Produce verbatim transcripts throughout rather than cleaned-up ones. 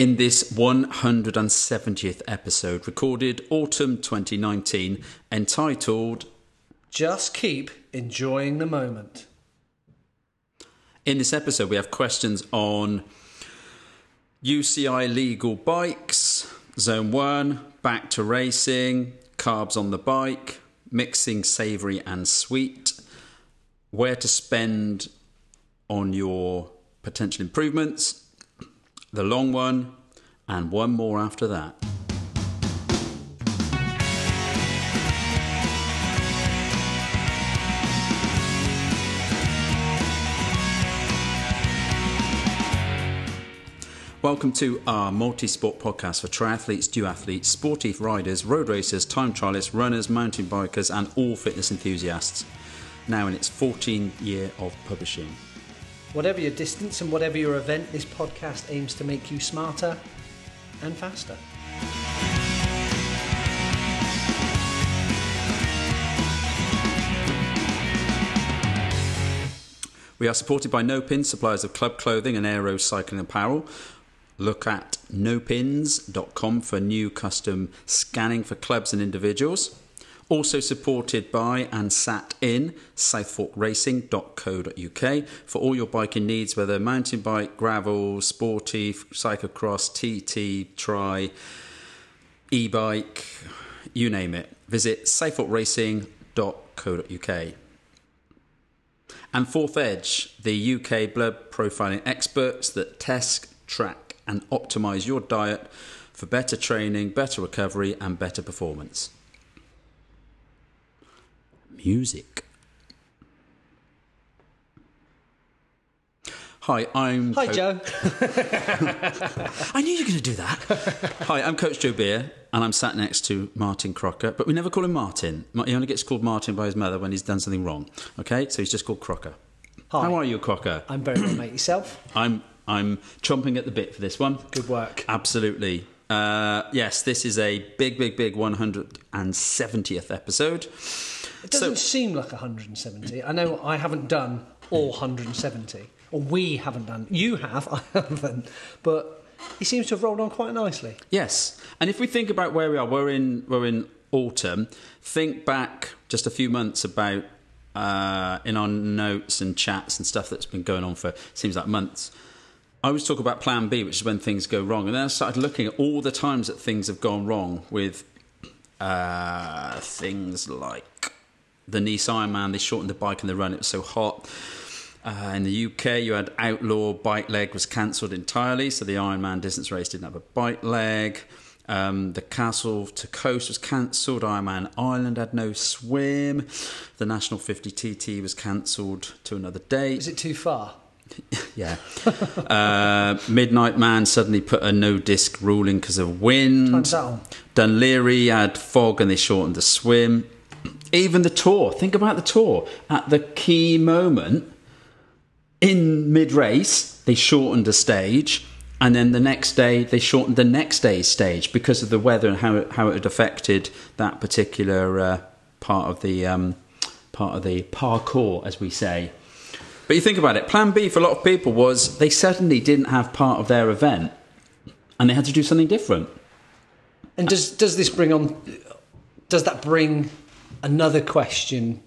In this one hundred seventieth episode, recorded autumn twenty nineteen, entitled Just Keep Enjoying the Moment. In this episode, we have questions on U C I legal bikes, zone one, back to racing, carbs on the bike, mixing savoury and sweet, where to spend on your potential improvements, the long one, and one more after that. Welcome to our multi-sport podcast for triathletes, duathletes, sportive riders, road racers, time trialists, runners, mountain bikers, and all fitness enthusiasts, now in its fourteenth year of publishing. Whatever your distance and whatever your event, this podcast aims to make you smarter and faster. We are supported by No Pins, suppliers of club clothing and aero cycling apparel. Look at no pins dot com for new custom scanning for clubs and individuals. Also supported by and sat in south fork racing dot co dot uk for all your biking needs, whether mountain bike, gravel, sporty, cyclocross, T T, tri, e-bike, you name it. Visit south fork racing dot co dot uk. And Fourth Edge, the U K blood profiling experts that test, track and optimise your diet for better training, better recovery and better performance. Music. Hi, I'm... Hi, Co- Joe. I knew you were going to do that. Hi, I'm Coach Joe Beer, and I'm sat next to Martin Crocker, but we never call him Martin. He only gets called Martin by his mother when he's done something wrong, okay? So he's just called Crocker. Hi. How are you, Crocker? I'm very well, mate. Yourself? I'm, I'm chomping at the bit for this one. Good work. Absolutely. Uh, yes, this is a big, big, big one hundred seventieth episode. It doesn't so, seem like one hundred seventy. I know I haven't done all one hundred seventy. Or we haven't done. You have, I haven't. But it seems to have rolled on quite nicely. Yes. And if we think about where we are, we're in, we're in autumn. Think back just a few months about uh, in our notes and chats and stuff that's been going on for, seems like months. I always talk about plan B, which is when things go wrong. And then I started looking at all the times that things have gone wrong with uh, things like the Nice Ironman. They shortened the bike and the run. It was so hot. Uh, in the U K, you had Outlaw. Bike leg was cancelled entirely. So the Ironman distance race didn't have a bike leg. Um, the Castle to Coast was cancelled. Ironman Island had no swim. The National Fifty T T was cancelled to another date. Is it too far? Yeah. uh, Midnight Man suddenly put a no disc ruling because of wind. Dunleary had fog and they shortened the swim. Even the tour. Think about the tour. At the key moment in mid race, they shortened a stage, and then the next day they shortened the next day's stage because of the weather and how it, how it had affected that particular uh, part of the um, part of the parkour, as we say. But you think about it, plan B for a lot of people was they suddenly didn't have part of their event and they had to do something different. And does does this bring on, does that bring another question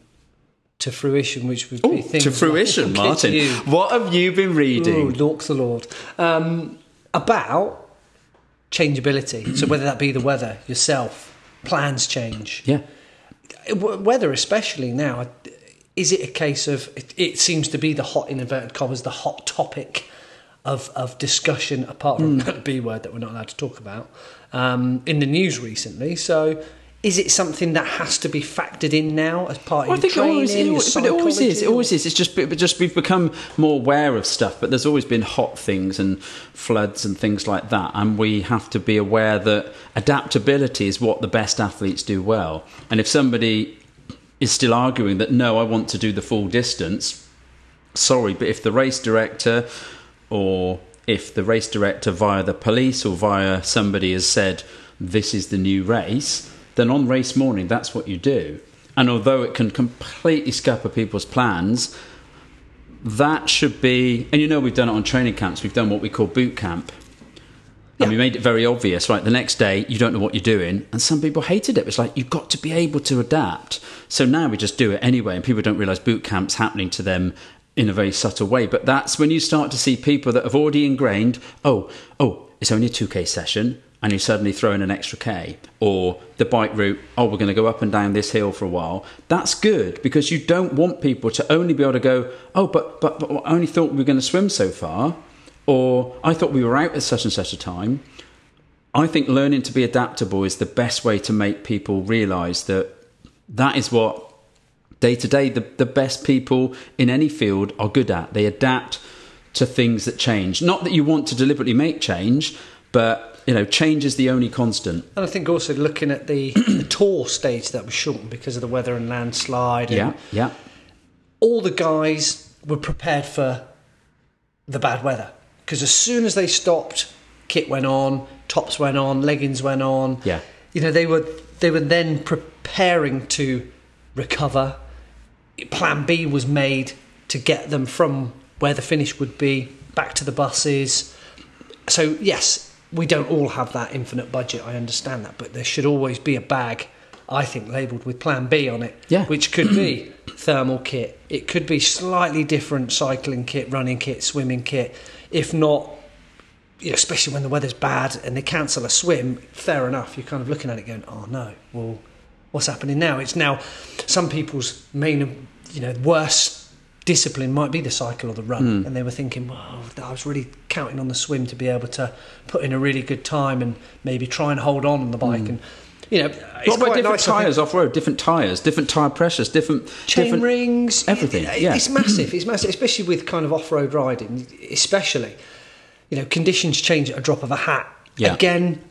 to fruition, which would be Ooh, things... to fruition, like, Martin. You, what have you been reading? Ooh, Lork's the Lord. Um, about changeability. So whether that be the weather, yourself, plans change. Yeah. Weather especially now... Is it a case of, it, it seems to be the hot, in inverted commas, the hot topic of, of discussion, apart from mm. the B word that we're not allowed to talk about, um, in the news recently. So is it something that has to be factored in now as part well, of your I think training, it always, it always, your psychology? But it always is, it always is. It's just, it just we've become more aware of stuff, but there's always been hot things and floods and things like that. And we have to be aware that adaptability is what the best athletes do well. And if somebody... is still arguing that, no, I want to do the full distance. Sorry, but if the race director or if the race director via the police or via somebody has said, this is the new race, then on race morning, that's what you do. And although it can completely scupper people's plans, that should be... And you know we've done it on training camps. We've done what we call boot camp. Yeah. And we made it very obvious, right? The next day, you don't know what you're doing. And some people hated it. It's like, you've got to be able to adapt. So now we just do it anyway. And people don't realize boot camp's happening to them in a very subtle way. But that's when you start to see people that have already ingrained, oh, oh, it's only a two K session. And you suddenly throw in an extra K, or the bike route, oh, we're going to go up and down this hill for a while. That's good, because you don't want people to only be able to go, oh, but, but, but I only thought we were going to swim so far, or I thought we were out at such and such a time. I think learning to be adaptable is the best way to make people realise that that is what day-to-day the, the best people in any field are good at. They adapt to things that change. Not that you want to deliberately make change, but... You know, change is the only constant. And I think also looking at the, the tour stage that was shortened because of the weather and landslide. And yeah, yeah. All the guys were prepared for the bad weather. Because as soon as they stopped, kit went on, tops went on, leggings went on. Yeah. You know, they were they were then preparing to recover. Plan B was made to get them from where the finish would be back to the buses. So, yes... We don't all have that infinite budget, I understand that, but there should always be a bag, I think, labelled with Plan B on it, yeah. Which could be thermal kit. It could be slightly different cycling kit, running kit, swimming kit. If not, you know, especially when the weather's bad and they cancel a swim, fair enough, you're kind of looking at it going, oh no, well, what's happening now? It's now some people's main, you know, worst discipline might be the cycle or the run, mm. and they were thinking, well, I was really counting on the swim to be able to put in a really good time and maybe try and hold on on the bike. Mm. And you know, it's what about quite different nice, tires off road, different tires, different tire pressures, different chain different, rings, everything. It, yeah, it's massive. It's massive, especially with kind of off road riding. Especially, you know, conditions change at a drop of a hat. Yeah. Again,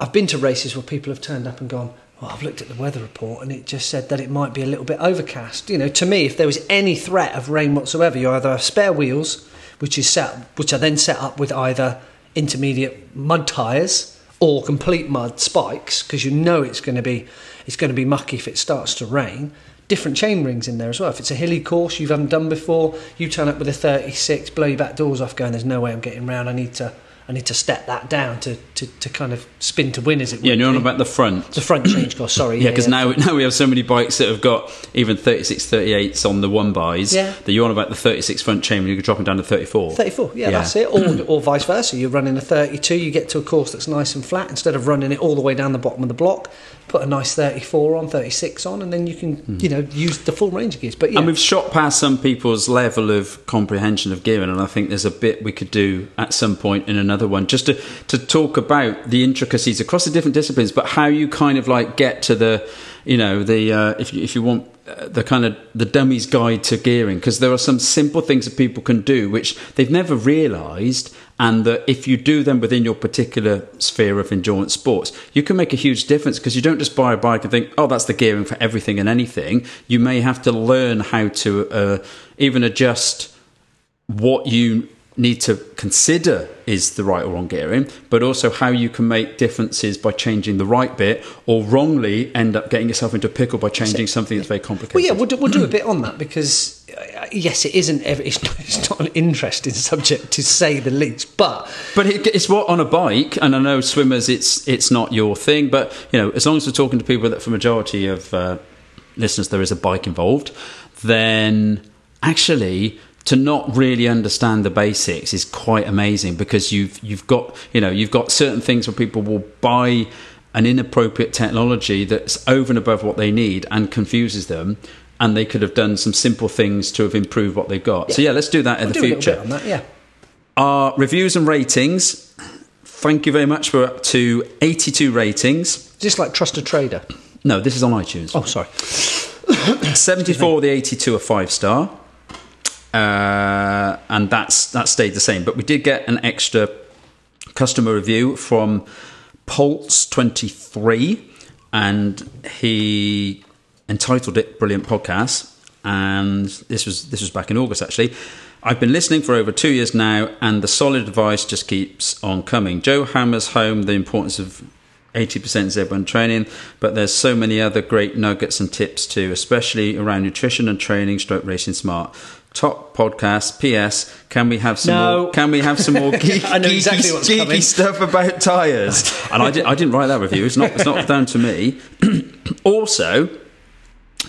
I've been to races where people have turned up and gone, well, I've looked at the weather report and it just said that it might be a little bit overcast. You know, to me, if there was any threat of rain whatsoever, you either have spare wheels, which is set, which are then set up with either intermediate mud tyres or complete mud spikes, because you know it's going to be it's going to be mucky if it starts to rain. Different chain rings in there as well. If it's a hilly course you haven't done before, you turn up with a thirty-six, blow your back doors off, going, "There's no way I'm getting round. I need to." I need to step that down to, to, to kind of spin to win, as it were. Yeah, you're on about the front. The front change course, sorry. yeah, because yeah, yeah. now, now we have so many bikes that have got even thirty-six, thirty-eights on the one-bys yeah. that you're on about the thirty-six front chain and you're dropping down to thirty-four. thirty-four, yeah, yeah. that's it. Or, or vice versa. You're running a thirty-two, you get to a course that's nice and flat. Instead of running it all the way down the bottom of the block, put a nice thirty-four on, thirty-six on, and then you can, mm. you know, use the full range of gears. But yeah. And we've shot past some people's level of comprehension of gearing, and I think there's a bit we could do at some point in another one, just to, to talk about the intricacies across the different disciplines, but how you kind of like get to the, you know, the, uh, if, if you want, the kind of the dummy's guide to gearing, because there are some simple things that people can do which they've never realized, and that if you do them within your particular sphere of endurance sports, you can make a huge difference, because you don't just buy a bike and think, oh, that's the gearing for everything and anything. You may have to learn how to uh, even adjust what you need to consider is the right or wrong gearing, but also how you can make differences by changing the right bit, or wrongly end up getting yourself into a pickle by changing something that's very complicated. Well, yeah, we'll do, we'll do a bit on that, because uh, yes, it isn't ever, it's, not, it's not an interesting subject to say the least, but but it, it's what on a bike, and I know swimmers, it's it's not your thing, but you know, as long as we're talking to people that for majority of uh, listeners there is a bike involved, then actually. To not really understand the basics is quite amazing, because you've you've got you know you've got certain things where people will buy an inappropriate technology that's over and above what they need and confuses them, and they could have done some simple things to have improved what they've got. Yeah. So yeah, let's do that in we'll the do future. A little bit on that, yeah. Our reviews and ratings. Thank you very much. We're up to eighty-two ratings. Is this like Trust a Trader? No, this is on iTunes. Oh, sorry. seventy-four of the eighty-two are five star. Uh, and that's that stayed the same, but we did get an extra customer review from Pulse twenty-three, and he entitled it Brilliant Podcast, and this was this was back in August actually. I've been listening for over two years now, and the solid advice just keeps on coming. Joe hammers home the importance of eighty percent Z one training, but there's so many other great nuggets and tips too, especially around nutrition and training stroke racing smart. Top podcast. P S. Can we have some? No. More, can we have some more geeky, I know exactly geeky, what's geeky stuff about tyres? And I, did, I didn't write that review. It's not. It's not down to me. Also,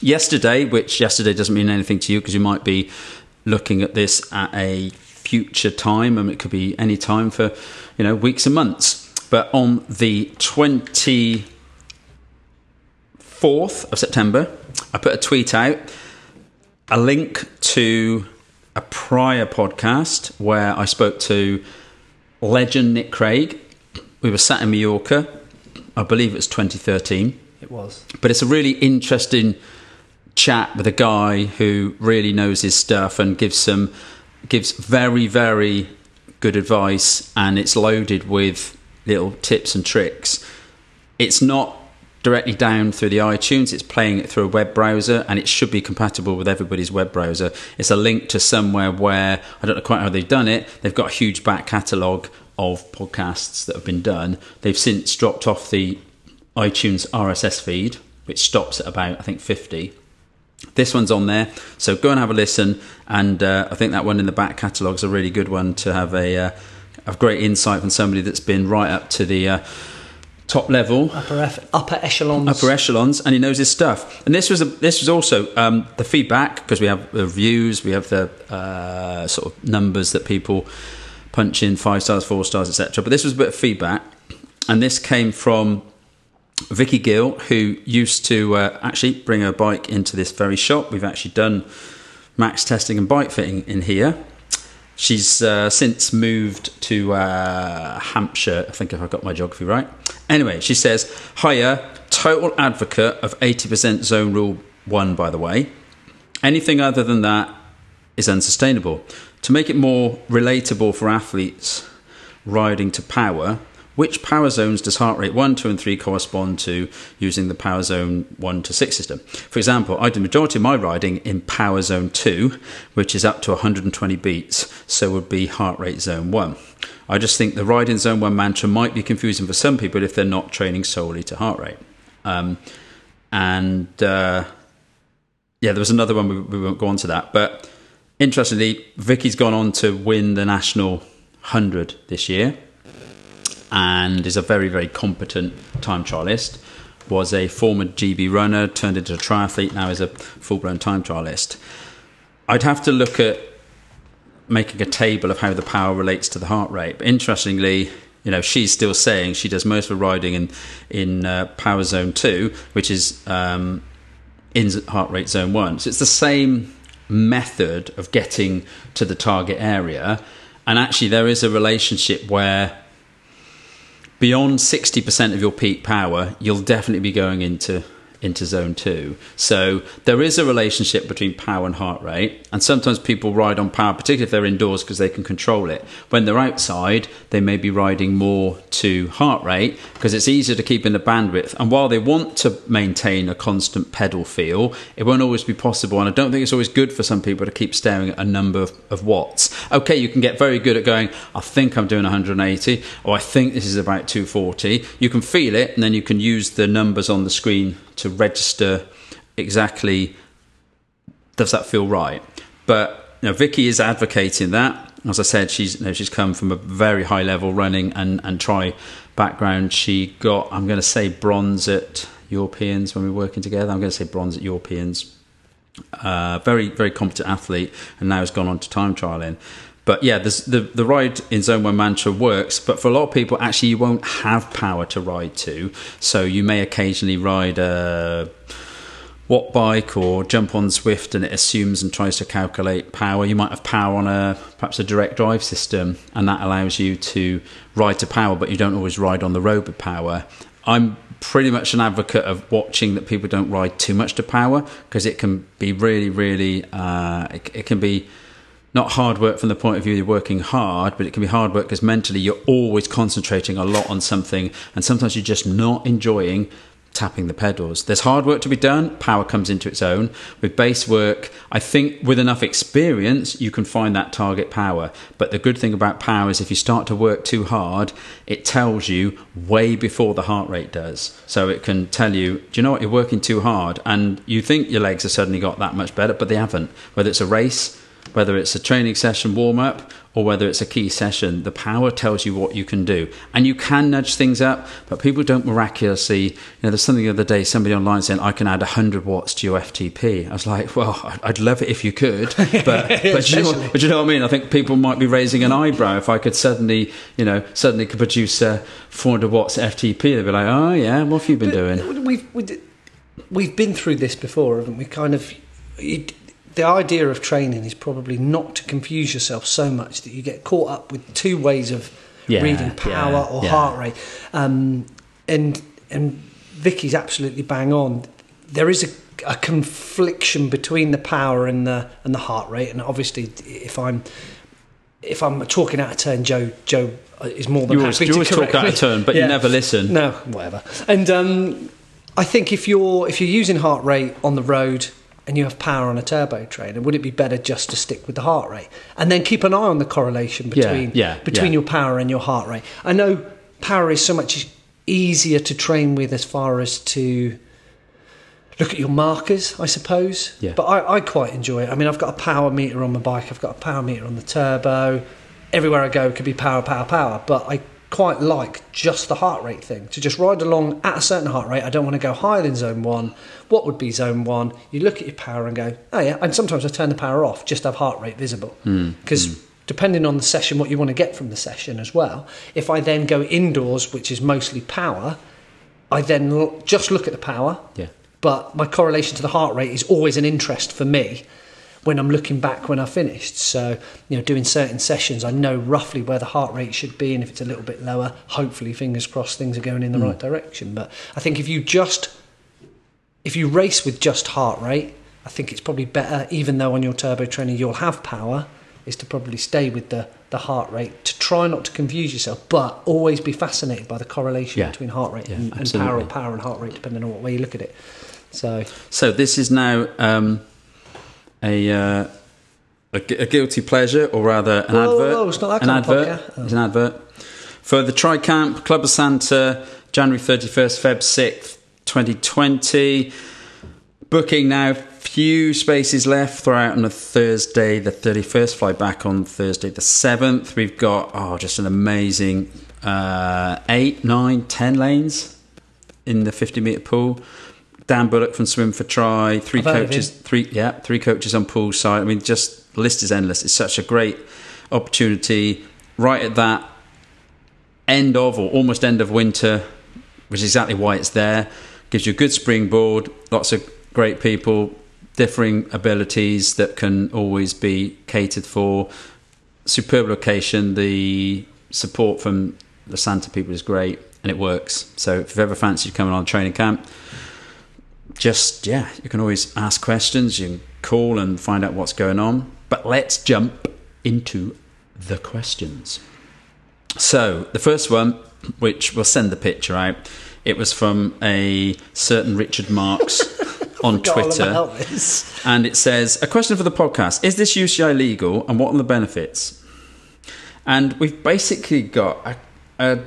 yesterday, which yesterday doesn't mean anything to you because you might be looking at this at a future time, and it could be any time for, you know, weeks and months. But on the twenty-fourth of September, I put a tweet out, a link to a prior podcast where I spoke to legend Nick Craig. We were sat in Mallorca. I believe it was twenty thirteen. It was. But it's a really interesting chat with a guy who really knows his stuff and gives some gives very, very good advice, and it's loaded with little tips and tricks. It's not directly down through the iTunes, it's playing it through a web browser, and it should be compatible with everybody's web browser. It's a link to somewhere where, I don't know quite how they've done it, they've got a huge back catalogue of podcasts that have been done. They've since dropped off the iTunes R S S feed, which stops at about, I think, fifty. This one's on there, so go and have a listen, and uh, I think that one in the back catalogue is a really good one to have a, uh, a great insight from somebody that's been right up to the... Uh, top level, upper, eff- upper echelons, upper echelons, and he knows his stuff. And this was a, this was also um, the feedback, because we have the reviews, we have the uh, sort of numbers that people punch in, five stars, four stars, et cetera. But this was a bit of feedback, and this came from Vicky Gill, who used to uh, actually bring her bike into this very shop. We've actually done max testing and bike fitting in here. She's uh, since moved to uh, Hampshire, I think, if I got my geography right. Anyway, she says, "Hiya, total advocate of eighty percent zone rule one, by the way. Anything other than that is unsustainable. To make it more relatable for athletes riding to power, which power zones does heart rate one, two and three correspond to using the power zone one to six system? For example, I do the majority of my riding in power zone two, which is up to one hundred twenty beats, so would be heart rate zone one. I just think the ride in zone one mantra might be confusing for some people if they're not training solely to heart rate." Um, and uh, yeah, there was another one, we, we won't go on to that. But interestingly, Vicky's gone on to win the National one hundred this year, and is a very, very competent time trialist. Was a former G B runner, turned into a triathlete, now is a full-blown time trialist. I'd have to look at making a table of how the power relates to the heart rate. But interestingly, you know, she's still saying she does most of her riding in in uh, power zone two, which is um, in heart rate zone one. So it's the same method of getting to the target area. And actually, there is a relationship where beyond sixty percent of your peak power, you'll definitely be going into into zone two. So there is a relationship between power and heart rate, and sometimes people ride on power, particularly if they're indoors, because they can control it. When they're outside, they may be riding more to heart rate because it's easier to keep in the bandwidth, and while they want to maintain a constant pedal feel, it won't always be possible, and I don't think it's always good for some people to keep staring at a number of, of watts. Okay, you can get very good at going, I think I'm doing one hundred eighty, or I think this is about two forty. You can feel it, and then you can use the numbers on the screen to register exactly, does that feel right? But you know, Vicky is advocating that. As I said, she's you know, she's come from a very high level running and and tri background. She got, I'm going to say bronze at Europeans when we were working together. I'm going to say bronze at Europeans. Uh, very very competent athlete, and now has gone on to time trialing. But yeah, the the ride in zone one mantra works, but for a lot of people, actually, you won't have power to ride to. So you may occasionally ride a watt bike or jump on Zwift, and it assumes and tries to calculate power. You might have power on a perhaps a direct drive system, and that allows you to ride to power, but you don't always ride on the road with power. I'm pretty much an advocate of watching that people don't ride too much to power, because it can be really, really, uh, it, it can be not hard work from the point of view you're working hard, but it can be hard work because mentally you're always concentrating a lot on something, and sometimes you're just not enjoying tapping the pedals. There's hard work to be done. Power comes into its own. With base work, I think with enough experience, you can find that target power. But the good thing about power is if you start to work too hard, it tells you way before the heart rate does. So it can tell you, do you know what, you're working too hard. And you think your legs have suddenly got that much better, but they haven't. Whether it's a race, whether it's a training session warm-up, or whether it's a key session, the power tells you what you can do. And you can nudge things up, but people don't miraculously, you know, there's something the other day, somebody online saying, I can add one hundred watts to your F T P. I was like, well, I'd love it if you could, but, but, you know what, but you know what I mean? I think people might be raising an eyebrow if I could suddenly, you know, suddenly could produce uh, four hundred watts F T P. They'd be like, oh yeah, what have you been but doing? We've, we've, we've been through this before, haven't we? Kind of... It, The idea of training is probably not to confuse yourself so much that you get caught up with two ways of yeah, reading power yeah, or yeah. heart rate. Um, and and Vicky's absolutely bang on. There is a, a confliction between the power and the and the heart rate. And obviously, if I'm if I'm talking out of turn, Joe Joe is more than you happy always, to you always correct talk me. Out of turn, but yeah. you never listen. No, whatever. And um, I think if you're if you're using heart rate on the road, and you have power on a turbo trainer, would it be better just to stick with the heart rate? And then keep an eye on the correlation between yeah, yeah, between yeah. your power and your heart rate. I know power is so much easier to train with as far as to look at your markers, I suppose. Yeah. But I, I quite enjoy it. I mean, I've got a power meter on my bike. I've got a power meter on the turbo. Everywhere I go, it could be power, power, power. But I quite like just the heart rate thing, to just ride along at a certain heart rate. I don't want to go higher than zone one. What would be zone one? You look at your power and go, oh yeah. And sometimes I turn the power off just to have heart rate visible, because mm. mm. depending on the session, what you want to get from the session as well. If I then go indoors, which is mostly power, I then look, just look at the power, yeah. but my correlation to the heart rate is always an interest for me when I'm looking back when I finished. So, you know, doing certain sessions, I know roughly where the heart rate should be, and if it's a little bit lower, hopefully, fingers crossed, things are going in the mm. right direction. But I think if you just, if you race with just heart rate, I think it's probably better, even though on your turbo trainer you'll have power, is to probably stay with the, the heart rate, to try not to confuse yourself, but always be fascinated by the correlation yeah. between heart rate yeah, and, and power, or power and heart rate, depending on what way you look at it. So, so this is now... Um A, uh, a, a guilty pleasure, or rather an whoa, advert. Oh, it's not that an advert. Pop, yeah. oh. It's an advert for the Tri Camp Club of Santa, January thirty first, Feb sixth, twenty twenty. Booking now. Few spaces left. Throw out on a Thursday the thirty first. Fly back on Thursday the seventh. We've got oh, just an amazing uh, eight, nine, ten lanes in the fifty meter pool. Dan Bullock from Swim for Tri, three coaches, three yeah, three coaches on poolside. I mean, just the list is endless. It's such a great opportunity right at that end of or almost end of winter, which is exactly why it's there. Gives you a good springboard, lots of great people, differing abilities that can always be catered for. Superb location. The support from the Santa people is great, and it works. So if you've ever fancied coming on a training camp, just yeah you can always ask questions, you can call and find out what's going on. But let's jump into the questions. So the first one, which we'll send the picture out, it was from a certain Richard Marks on Twitter, and it says, a question for the podcast: is this U C I legal, and what are the benefits? And we've basically got a, a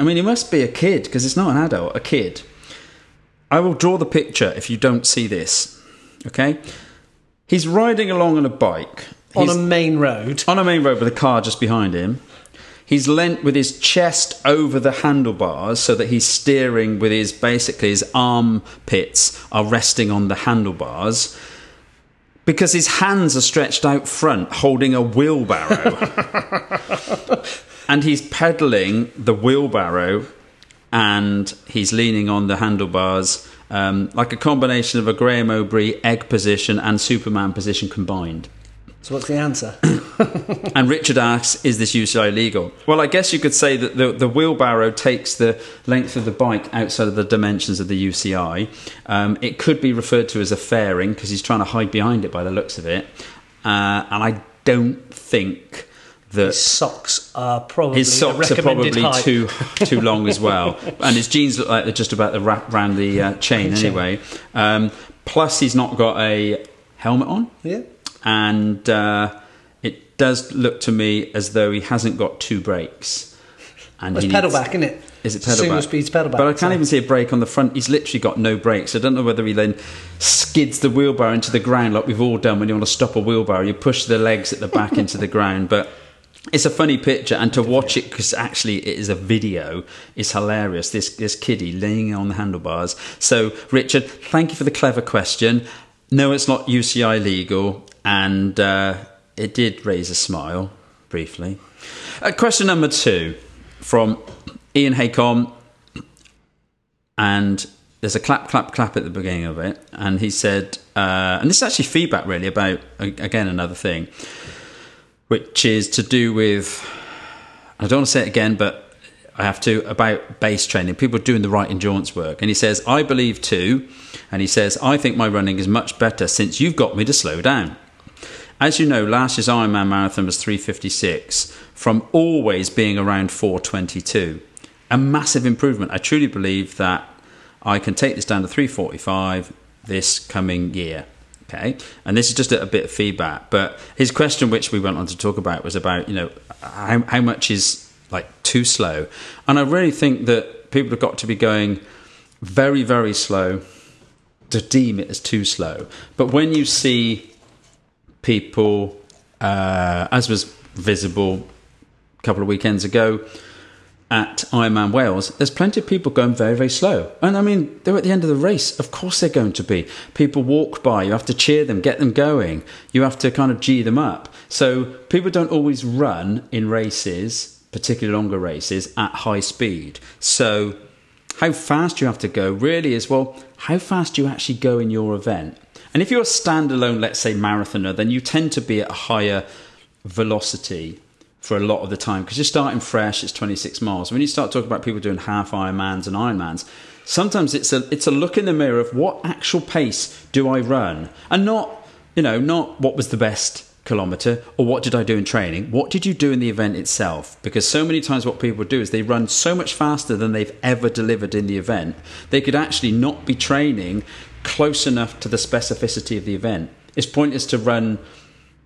I mean, it must be a kid, because it's not an adult, a kid. I will draw the picture if you don't see this, okay? He's riding along on a bike. On He's, a main road. On a main road with a car just behind him. He's leant with his chest over the handlebars so that he's steering with his, basically his armpits are resting on the handlebars, because his hands are stretched out front holding a wheelbarrow. And he's pedaling the wheelbarrow, and he's leaning on the handlebars, um, like a combination of a Graham O'Brien egg position and Superman position combined. So what's the answer? And Richard asks, is this U C I legal? Well, I guess you could say that the, the wheelbarrow takes the length of the bike outside of the dimensions of the U C I. Um, it could be referred to as a fairing, because he's trying to hide behind it by the looks of it. Uh, and I don't think that his socks are probably his socks are probably height. too too long as well, and his jeans look like they're just about to wrap around the uh, chain anyway. Um, plus, he's not got a helmet on. Yeah, and uh, it does look to me as though he hasn't got two brakes. And well, it's pedal needs, back, isn't it? Is it pedal back? Speeds pedal back. But I can't so. even see a brake on the front. He's literally got no brakes. I don't know whether he then skids the wheelbarrow into the ground like we've all done when you want to stop a wheelbarrow. You push the legs at the back into the ground. But it's a funny picture, and to watch it, because actually it is a video, is hilarious. This, this kiddie laying on the handlebars. So, Richard, thank you for the clever question. No, it's not U C I legal, and uh, it did raise a smile, briefly. Uh, question number two. From Ian Haycom, and there's a clap, clap, clap at the beginning of it, and he said, uh, and this is actually feedback really about, again, another thing, which is to do with, I don't want to say it again, but I have to, about base training, people doing the right endurance work. And he says, I believe too, and he says, I think my running is much better since you've got me to slow down. As you know, last year's Ironman Marathon was three fifty-six, from always being around four twenty-two. A massive improvement. I truly believe that I can take this down to three forty-five this coming year. Okay, and this is just a, a bit of feedback. But his question, which we went on to talk about, was about, you know, how, how much is, like, too slow. And I really think that people have got to be going very, very slow to deem it as too slow. But when you see people, uh, as was visible a couple of weekends ago at Ironman Wales, there's plenty of people going very, very slow. And I mean, they're at the end of the race. Of course they're going to be. People walk by. You have to cheer them, get them going. You have to kind of G them up. So people don't always run in races, particularly longer races, at high speed. So how fast you have to go really is, well, how fast you actually go in your event. And if you're a standalone, let's say, marathoner, then you tend to be at a higher velocity for a lot of the time because you're starting fresh. It's twenty-six miles. When you start talking about people doing half Ironmans and Ironmans, sometimes it's a it's a look in the mirror of what actual pace do I run, and not, you know, not what was the best kilometer or what did I do in training. What did you do in the event itself? Because so many times what people do is they run so much faster than they've ever delivered in the event. They could actually not be training close enough to the specificity of the event. It's pointless to run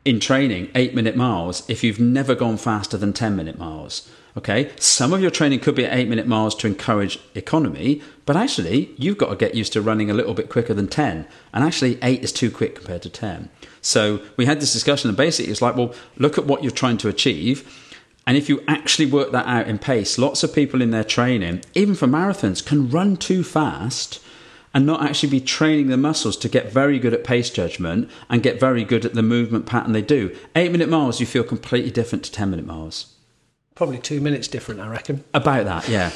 in training eight minute miles if you've never gone faster than ten minute miles. Okay, some of your training could be at eight minute miles to encourage economy, but actually you've got to get used to running a little bit quicker than ten, and actually eight is too quick compared to ten. So we had this discussion, and basically it's like, well, look at what you're trying to achieve. And if you actually work that out in pace, lots of people in their training, even for marathons, can run too fast and not actually be training the muscles to get very good at pace judgment and get very good at the movement pattern they do. Eight-minute miles, you feel completely different to ten-minute miles. Probably two minutes different, I reckon. About that, yeah.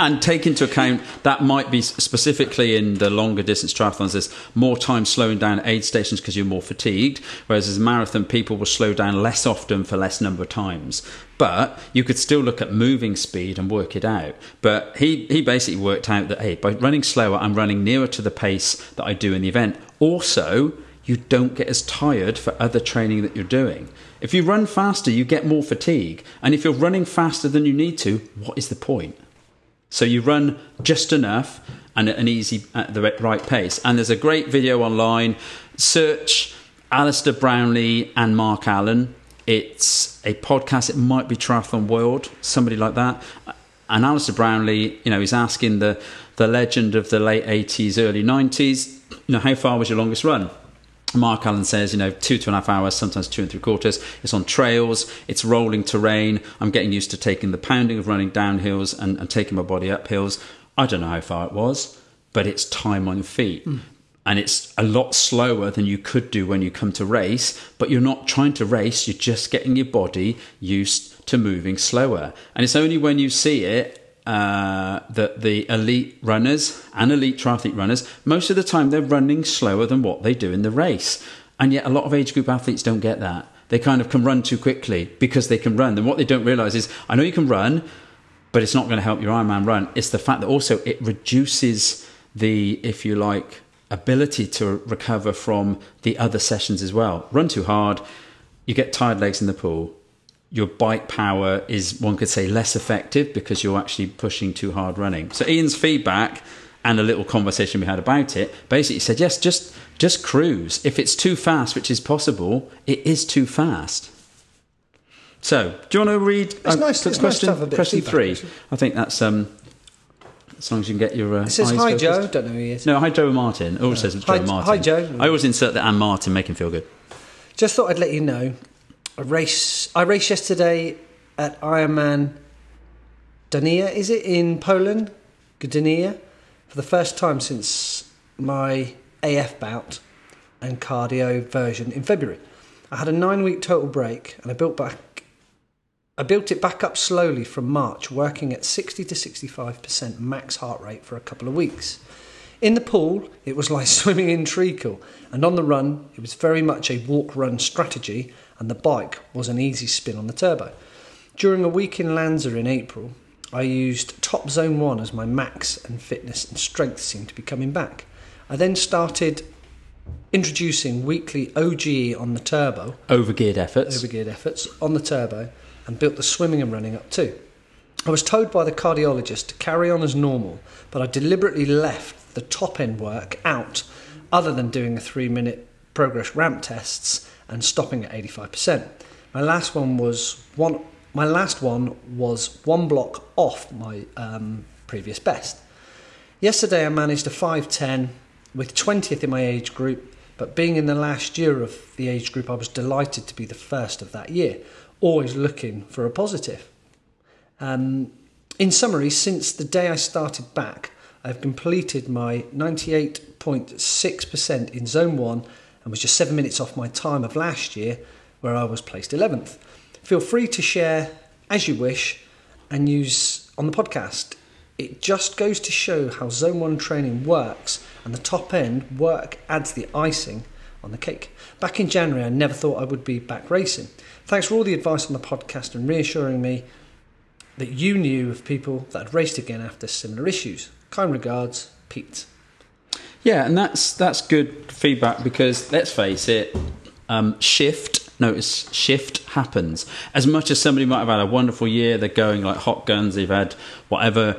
And take into account that might be specifically in the longer distance triathlons, there's more time slowing down at aid stations because you're more fatigued, whereas as a marathon, people will slow down less often for less number of times. But you could still look at moving speed and work it out. But he, he basically worked out that, hey, by running slower, I'm running nearer to the pace that I do in the event. Also, you don't get as tired for other training that you're doing. If you run faster, you get more fatigue. And if you're running faster than you need to, what is the point? So you run just enough and at an easy, at the right pace. And there's a great video online. Search Alistair Brownlee and Mark Allen. It's a podcast. It might be Triathlon World, somebody like that. And Alistair Brownlee, you know, he's asking the, the legend of the late eighties, early nineties, you know, how far was your longest run? Mark Allen says, you know, two, two and a half hours, sometimes two and three quarters. It's on trails. It's rolling terrain. I'm getting used to taking the pounding of running down hills and, and taking my body up hills. I don't know how far it was, but it's time on your feet. Mm. And it's a lot slower than you could do when you come to race, but you're not trying to race. You're just getting your body used to moving slower. And it's only when you see it Uh, that the elite runners and elite triathlete runners, most of the time they're running slower than what they do in the race. And yet a lot of age group athletes don't get that. They kind of can run too quickly because they can run. And what they don't realise is, I know you can run, but it's not going to help your Ironman run. It's the fact that also it reduces the, if you like, ability to recover from the other sessions as well. Run too hard, you get tired legs in the pool. your bike power is, one could say, less effective because you're actually pushing too hard running. So Ian's feedback and a little conversation we had about it basically said, yes, just just cruise. If it's too fast, which is possible, it is too fast. So do you want to read it's uh, nice, it's question, nice to have a bit question three? Actually. I think that's... Um, as long as you can get your uh, it says, eyes hi, focused. Joe. Don't know who he is. No, hi, Joe Martin. It always no. says hi, Joe Martin. Hi, Joe. I always insert the and Martin, make him feel good. Just thought I'd let you know. I race. I raced yesterday at Ironman Gdynia, is it, in Poland? Gdynia. For the first time since my A F bout and cardio version in February. I had a nine-week total break, and I built back. I built it back up slowly from March, working at sixty to sixty-five percent max heart rate for a couple of weeks. In the pool, it was like swimming in treacle, and on the run, it was very much a walk-run strategy, and the bike was an easy spin on the turbo. During a week in Lanza in April, I used Top Zone one as my max, and fitness and strength seemed to be coming back. I then started introducing weekly O G E on the turbo. Overgeared efforts. Overgeared efforts on the turbo, and built the swimming and running up too. I was told by the cardiologist to carry on as normal, but I deliberately left the top end work out, other than doing a three minute progress ramp tests and stopping at eighty-five percent. My last one was one. My last one was one block off my um, previous best. Yesterday I managed a five ten with twentieth in my age group, but being in the last year of the age group, I was delighted to be the first of that year. Always looking for a positive. Um, in summary, since the day I started back, I've completed my ninety-eight point six percent in zone one and was just seven minutes off my time of last year where I was placed eleventh. Feel free to share as you wish and use on the podcast. It just goes to show how zone one training works, and the top end work adds the icing on the cake. Back in January, I never thought I would be back racing. Thanks for all the advice on the podcast and reassuring me that you knew of people that had raced again after similar issues. Kind regards, Pete. Yeah, and that's that's good feedback because, let's face it, um, shift, notice shift happens. As much as somebody might have had a wonderful year, they're going like hot guns, they've had whatever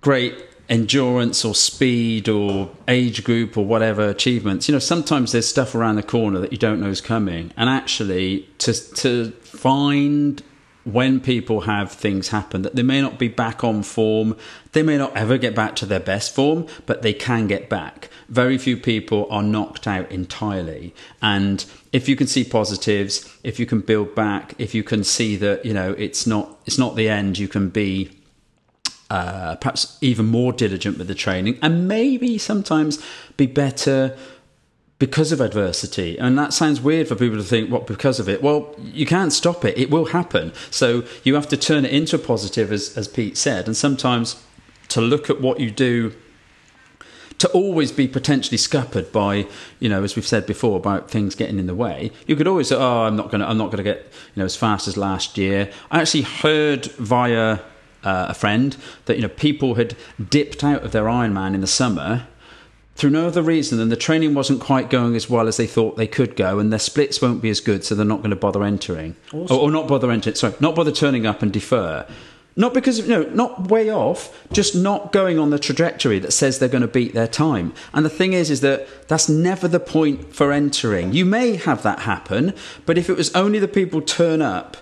great endurance or speed or age group or whatever achievements, you know, sometimes there's stuff around the corner that you don't know is coming. And actually to to find when people have things happen that they may not be back on form, they may not ever get back to their best form, but they can get back. Very few people are knocked out entirely. And if you can see positives, if you can build back, if you can see that, you know, it's not it's not the end, you can be Uh, perhaps even more diligent with the training, and maybe sometimes be better because of adversity. And that sounds weird for people to think, what, because of it? Well, you can't stop it. It will happen. So you have to turn it into a positive, as, as Pete said. And sometimes to look at what you do, to always be potentially scuppered by, you know, as we've said before, about things getting in the way. You could always say, oh, I'm not going to, I'm not going to get, you know, as fast as last year. I actually heard via... Uh, a friend that, you know, people had dipped out of their Ironman in the summer through no other reason than the training wasn't quite going as well as they thought they could go, and their splits won't be as good, so they're not going to bother entering. Awesome. or, or not bother entering sorry not bother turning up and defer, not because of, you know, not way off, just not going on the trajectory that says they're going to beat their time. And the thing is is that that's never the point for entering. You may have that happen, but if it was only the people turn up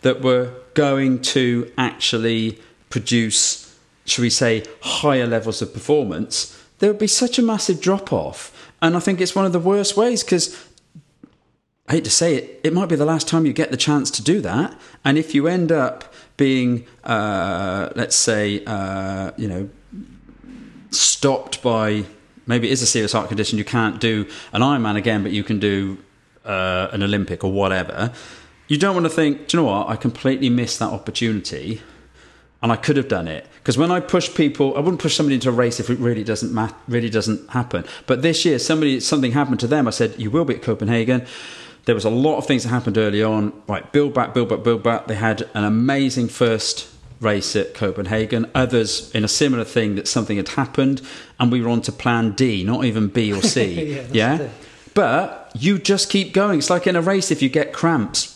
that were going to actually produce, shall we say, higher levels of performance, there would be such a massive drop-off. And I think it's one of the worst ways, because I hate to say it, it might be the last time you get the chance to do that. And if you end up being, uh, let's say, uh, you know, stopped by, maybe it is a serious heart condition, you can't do an Ironman again, but you can do uh, an Olympic or whatever. You don't want to think, do you know what, I completely missed that opportunity and I could have done it. Because when I push people, I wouldn't push somebody into a race if it really doesn't mat- really doesn't happen. But this year, somebody something happened to them. I said, you will be at Copenhagen. There was a lot of things that happened early on. Right, build back, build back, build back. They had an amazing first race at Copenhagen. Others in a similar thing that something had happened, and we were on to plan D, not even B or C. yeah? yeah? But you just keep going. It's like in a race if you get cramps.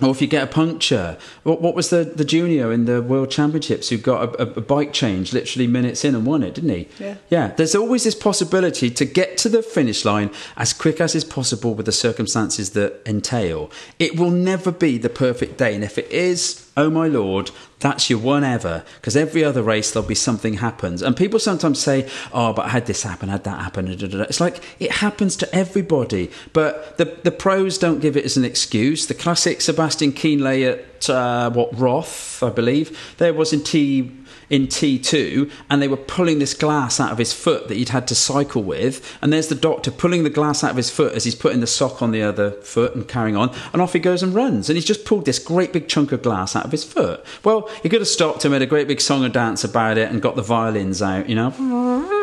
Or if you get a puncture. What, what was the, the junior in the World Championships who got a, a, a bike change literally minutes in and won it, didn't he? Yeah. Yeah. There's always this possibility to get to the finish line as quick as is possible with the circumstances that entail. It will never be the perfect day. And if it is, oh my Lord, that's your one ever. Because every other race, there'll be something happens. And people sometimes say, oh, but I had this happen, I had that happen. It's like, it happens to everybody. But the, the pros don't give it as an excuse. The classic Sebastian Kienle at, uh, what, Roth, I believe. There was in T... in T two, and they were pulling this glass out of his foot that he'd had to cycle with, and there's the doctor pulling the glass out of his foot as he's putting the sock on the other foot and carrying on, and off he goes and runs, and he's just pulled this great big chunk of glass out of his foot. Well, he could have stopped and made a great big song and dance about it and got the violins out, you know.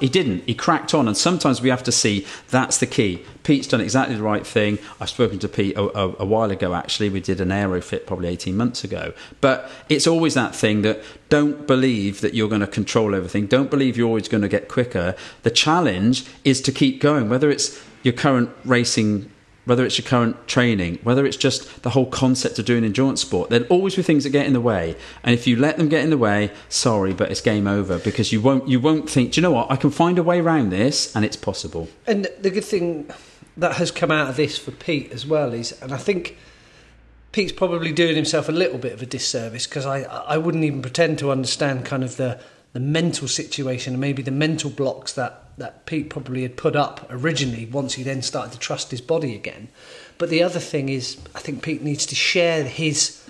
He didn't. He cracked on, and sometimes we have to see that's the key. Pete's done exactly the right thing. I've spoken to Pete a, a, a while ago, actually. We did an AeroFit probably eighteen months ago. But it's always that thing that don't believe that you're going to control everything. Don't believe you're always going to get quicker. The challenge is to keep going, whether it's your current racing, whether it's your current training, whether it's just the whole concept of doing endurance sport. There'll always be things that get in the way. And if you let them get in the way, sorry, but it's game over, because you won't, you won't think, do you know what, I can find a way around this, and it's possible. And the good thing that has come out of this for Pete as well is, and I think Pete's probably doing himself a little bit of a disservice, because I, I wouldn't even pretend to understand kind of the, the mental situation and maybe the mental blocks that, that Pete probably had put up originally once he then started to trust his body again. But the other thing is, I think Pete needs to share his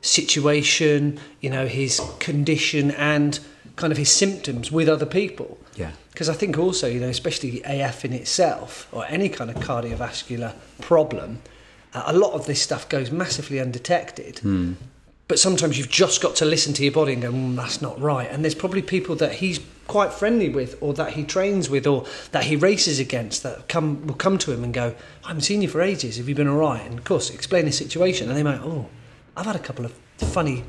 situation, you know, his condition and kind of his symptoms with other people. Yeah. Because I think also, you know, especially A F in itself or any kind of cardiovascular problem, uh, a lot of this stuff goes massively undetected. Mm. But sometimes you've just got to listen to your body and go, mm, that's not right. And there's probably people that he's quite friendly with, or that he trains with, or that he races against, that come will come to him and go, I haven't seen you for ages. Have you been all right? And of course, explain the situation. And they might, oh, I've had a couple of funny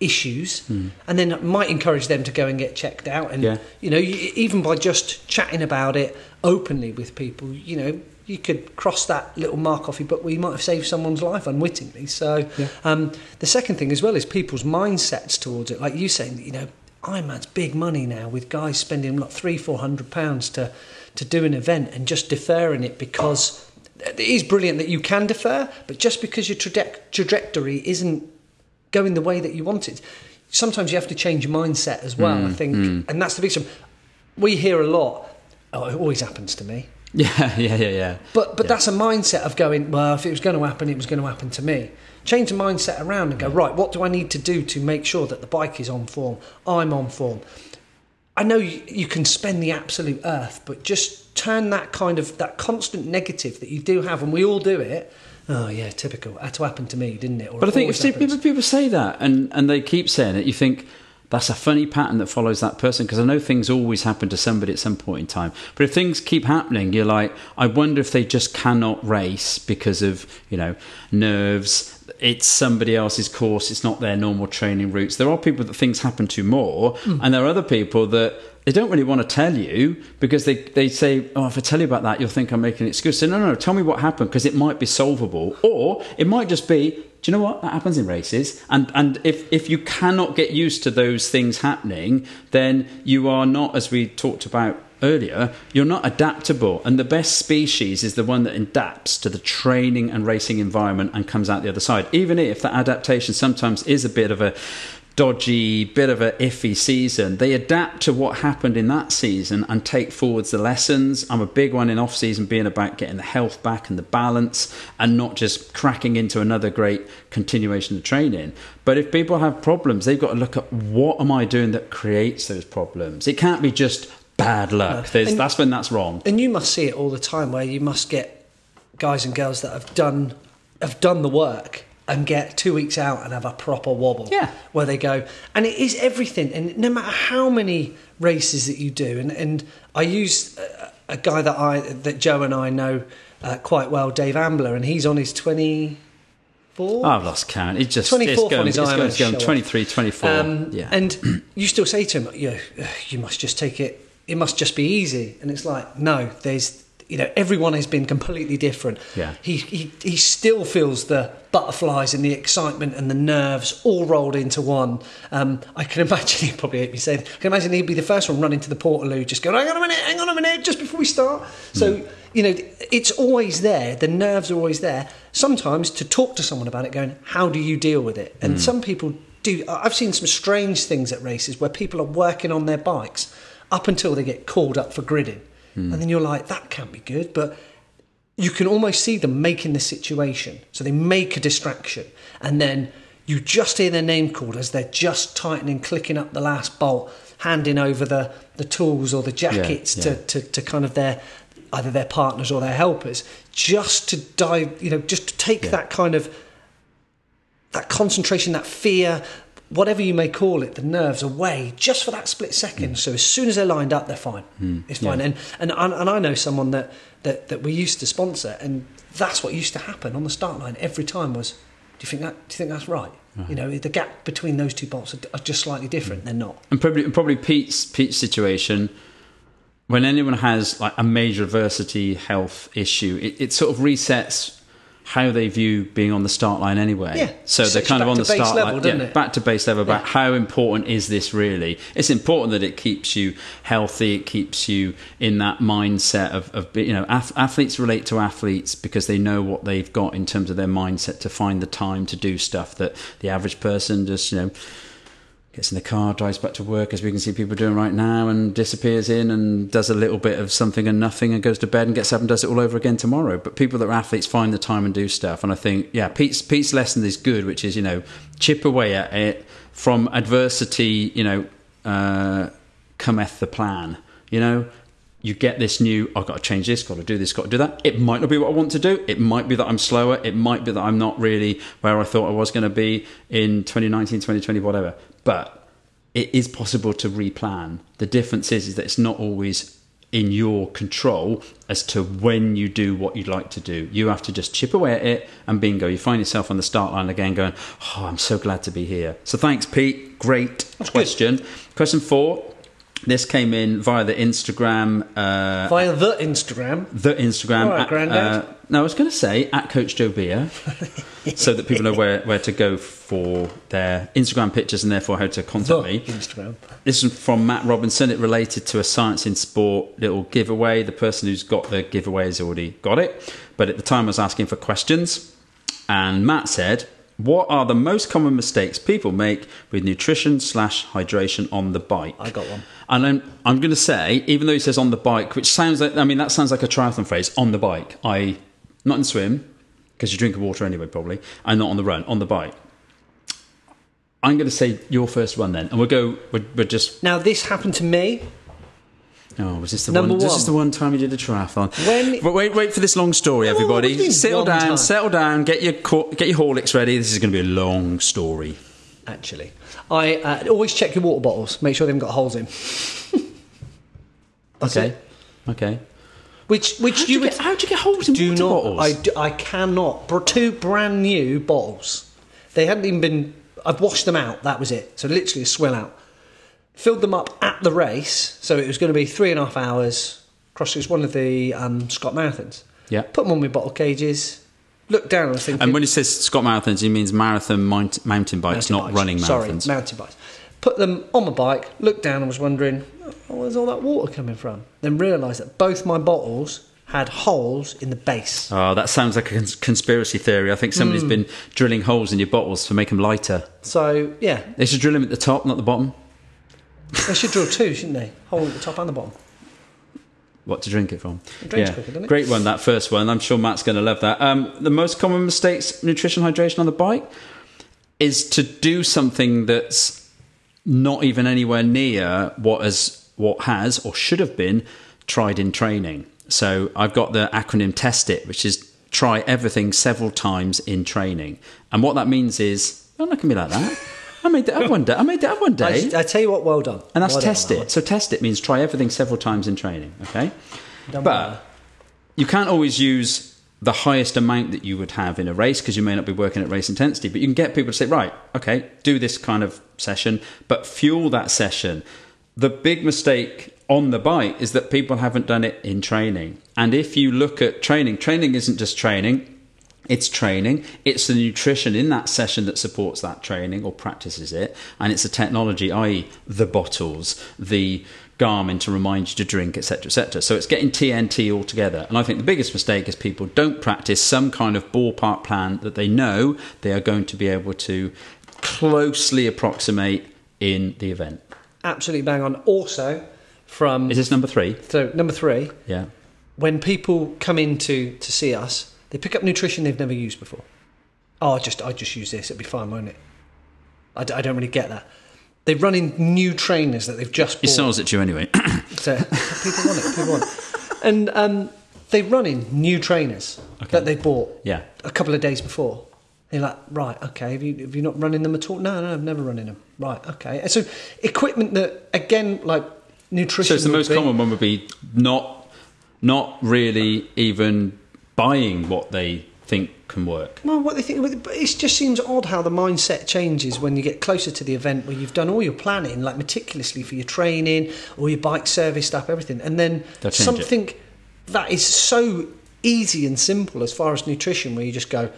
issues, mm. and then it might encourage them to go and get checked out. And yeah. you know, you, even by just chatting about it openly with people, you know, you could cross that little mark off your book where you might have saved someone's life unwittingly. So yeah. um, the second thing as well is people's mindsets towards it. Like you saying, you know, Ironman's big money now, with guys spending like three, four hundred pounds to to do an event and just deferring it, because it is brilliant that you can defer, but just because your traje- trajectory isn't going the way that you want it, sometimes you have to change your mindset as well. Mm, I think, mm. and that's the big thing. We hear a lot, oh, it always happens to me. Yeah, yeah, yeah, yeah. But but yeah. that's a mindset of going, well, if it was going to happen, it was going to happen to me. Change the mindset around and go, right, what do I need to do to make sure that the bike is on form, I'm on form? I know you, you can spend the absolute earth, but just turn that kind of, that constant negative that you do have, and we all do it, oh yeah, typical, that happened to me, didn't it? Or but I think if happens. people say that and, and they keep saying it, you think, that's a funny pattern that follows that person, because I know things always happen to somebody at some point in time. But if things keep happening, you're like, I wonder if they just cannot race because of, you know, nerves. It's somebody else's course. It's not their normal training routes. There are people that things happen to more, mm. and there are other people that they don't really want to tell you, because they, they say, oh, if I tell you about that, you'll think I'm making an excuse. So no, no, no, tell me what happened, because it might be solvable, or it might just be, do you know what? That happens in races. And and if, if you cannot get used to those things happening, then you are not, as we talked about earlier, you're not adaptable. And the best species is the one that adapts to the training and racing environment and comes out the other side. Even if that adaptation sometimes is a bit of a dodgy, bit of an iffy season, they adapt to what happened in that season and take forwards the lessons. I'm a big one in off-season being about getting the health back and the balance, and not just cracking into another great continuation of training. But if people have problems, they've got to look at, what am I doing that creates those problems? It can't be just bad luck. There's, and, that's when that's wrong. And you must see it all the time, where you must get guys and girls that have done have done the work and get two weeks out and have a proper wobble. Yeah. Where they go, and it is everything. And no matter how many races that you do, and, and I use a, a guy that I that Joe and I know uh, quite well, Dave Ambler, and he's on his twenty-fourth. I've lost count. He's just twenty-fourth on his Ironman. twenty-three, twenty-four. Um, yeah. And you still say to him, yeah, you must just take it. It must just be easy. And it's like, no, there's you know, everyone has been completely different. Yeah. He, he he still feels the butterflies and the excitement and the nerves all rolled into one. Um, I can imagine, he probably hate me saying, I can imagine he'd be the first one running to the Portaloo, just going, hang on a minute, hang on a minute, just before we start. Mm. So, you know, it's always there. The nerves are always there. Sometimes to talk to someone about it, going, how do you deal with it? And mm. some people do. I've seen some strange things at races where people are working on their bikes up until they get called up for gridding. Mm. And then you're like, that can't be good. But you can almost see them making the situation. So they make a distraction. And then you just hear their name called as they're just tightening, clicking up the last bolt, handing over the, the tools or the jackets yeah, yeah. To, to, to kind of their, either their partners or their helpers, just to dive, you know, just to take yeah. that kind of, that concentration, that fear, whatever you may call it, the nerves away just for that split second. Mm. So as soon as they're lined up, they're fine. Mm. It's fine. Yeah. And, and and I know someone that, that, that we used to sponsor, and that's what used to happen on the start line every time was, do you think that? Do you think that's right? Uh-huh. You know, the gap between those two bolts are, are just slightly different. Mm. They're not. And probably probably Pete's Pete's situation, when anyone has like a major adversity health issue, it, it sort of resets how they view being on the start line anyway. Yeah. So they're kind of on the start line. Yeah, back to base level, back. Yeah. How important is this really? It's important that it keeps you healthy. It keeps you in that mindset of, of you know, ath- athletes relate to athletes because they know what they've got in terms of their mindset to find the time to do stuff that the average person just, you know, gets in the car, drives back to work, as we can see people doing right now, and disappears in and does a little bit of something and nothing and goes to bed and gets up and does it all over again tomorrow. But people that are athletes find the time and do stuff. And I think, yeah, Pete's, Pete's lesson is good, which is, you know, chip away at it. From adversity, you know, uh, cometh the plan, you know. You get this new, I've got to change this, got to do this, got to do that. It might not be what I want to do. It might be that I'm slower. It might be that I'm not really where I thought I was going to be in twenty nineteen, twenty twenty, whatever. But it is possible to replan. The difference is, is that it's not always in your control as to when you do what you'd like to do. You have to just chip away at it and bingo, you find yourself on the start line again going, oh, I'm so glad to be here. So thanks, Pete. Great That's question. Good. Question four. This came in via the Instagram. Uh, via the Instagram? The Instagram. All right, at, Grandad. Uh, no, I was going to say, at Coach Joe Beer, so that people know where, where to go for their Instagram pictures and therefore how to contact the me. Instagram. This is from Matt Robinson. It related to a Science in Sport little giveaway. The person who's got the giveaway has already got it. But at the time, I was asking for questions. And Matt said, what are the most common mistakes people make with nutrition slash hydration on the bike? I got one. And I'm, I'm going to say, even though he says on the bike, which sounds like, I mean, that sounds like a triathlon phrase, on the bike. I, not in swim, because you drink water anyway, probably, and not on the run, on the bike. I'm going to say your first one then, and we'll go, we're, we're just... Now, this happened to me. Oh, was this the one, one? This is the one time you did a triathlon. When, but wait, wait for this long story, everybody. Oh, settle down, time. settle down. Get your get your Horlicks ready. This is going to be a long story. Actually, I uh, always check your water bottles. Make sure they haven't got holes in. That's okay. It. Okay. Which which how'd you, you would, get, how'd you get holes in do water not, bottles? I do, I cannot. Two brand new bottles. They hadn't even been. I've washed them out. That was it. So literally a swill out. Filled them up at the race, so it was going to be three and a half hours. Cross, it was one of the um, Scott Marathons. Yeah. Put them on my bottle cages, looked down, I was thinking... And when he says Scott Marathons, he means marathon mount, mountain bikes, mountain not bikes. running marathons. Sorry, mountain bikes. Put them on my bike, looked down and was wondering, oh, where's all that water coming from? Then realised that both my bottles had holes in the base. Oh, that sounds like a cons- conspiracy theory. I think somebody's mm. been drilling holes in your bottles to make them lighter. So, yeah. They should drill them at the top, not the bottom. They should drill two, shouldn't they? Hole at the top and the bottom. What to drink it from? Drink yeah. quicker, doesn't it? Great one, that first one. I'm sure Matt's going to love that. Um, the most common mistakes, nutrition, hydration on the bike, is to do something that's not even anywhere near what has, what has or should have been tried in training. So I've got the acronym TEST IT, which is try everything several times in training. And what that means is, I'm not going to be like that. I made that up one day. I made that up one day. I, I tell you what, well done. And that's well test done, it. That so test it means try everything several times in training, okay? Don't but worry. You can't always use the highest amount that you would have in a race because you may not be working at race intensity, but you can get people to say, right, okay, do this kind of session, but fuel that session. The big mistake on the bike is that people haven't done it in training. And if you look at training, training isn't just training. It's training, it's the nutrition in that session that supports that training or practices it, and it's the technology, that is the bottles, the Garmin to remind you to drink, et cetera, et cetera. So it's getting T N T all together. And I think the biggest mistake is people don't practice some kind of ballpark plan that they know they are going to be able to closely approximate in the event. Absolutely bang on. Also, from... Is this number three? So, number three. Yeah. When people come in to, to see us, they pick up nutrition they've never used before. Oh, I just, I just use this. It'll be fine, won't it? I, d- I don't really get that. They run in new trainers that they've just bought. It sells it to you anyway. So people want it. People want it. And um, they run in new trainers okay. that they bought yeah. a couple of days before. They're like, right, okay, have you, have you not run in them at all? No, no, I've never run in them. Right, okay. And so equipment that, again, like nutrition. So it's the most be, common one would be not, not really even... buying what they think can work. Well, what they think, but it just seems odd how the mindset changes when you get closer to the event, where you've done all your planning, like meticulously for your training, all your bike serviced up, everything, and then something it. that is so easy and simple as far as nutrition, where you just go,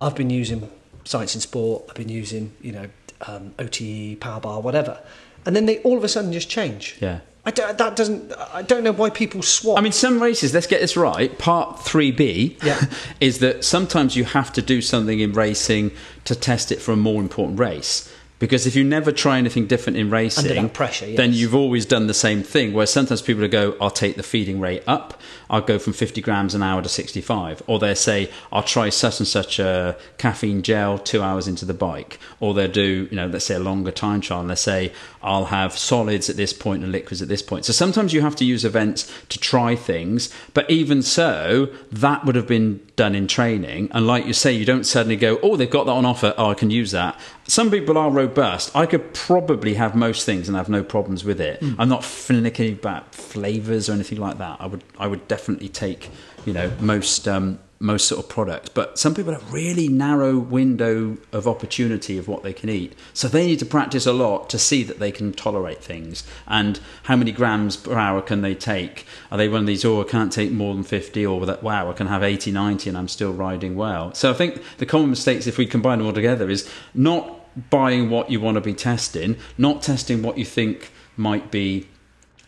I've been using Science in Sport, I've been using, you know, um, O T E, Power Bar, whatever, and then they all of a sudden just change. Yeah. I don't, that doesn't. I don't know why people swap. I mean, some races. Let's get this right. Part three B yeah. is that sometimes you have to do something in racing to test it for a more important race. Because if you never try anything different in racing, under that pressure, yes. then you've always done the same thing. Where sometimes people will go, I'll take the feeding rate up. I'll go from fifty grams an hour to sixty-five. Or they'll say, I'll try such and such a caffeine gel two hours into the bike. Or they'll do, you know, let's say a longer time trial. And they'll say, I'll have solids at this point and liquids at this point. So sometimes you have to use events to try things. But even so, that would have been done in training. And like you say, you don't suddenly go, oh, they've got that on offer. Oh, I can use that. Some people are robust. I could probably have most things and have no problems with it. Mm. I'm not finicky about flavours or anything like that. I would I would definitely take, you know, most um, most sort of products. But some people have really narrow window of opportunity of what they can eat. So they need to practice a lot to see that they can tolerate things. And how many grams per hour can they take? Are they one of these, oh, I can't take more than fifty, or that, wow, I can have eighty, ninety and I'm still riding well. So I think the common mistakes, if we combine them all together, is not buying what you want to be testing, not testing what you think might be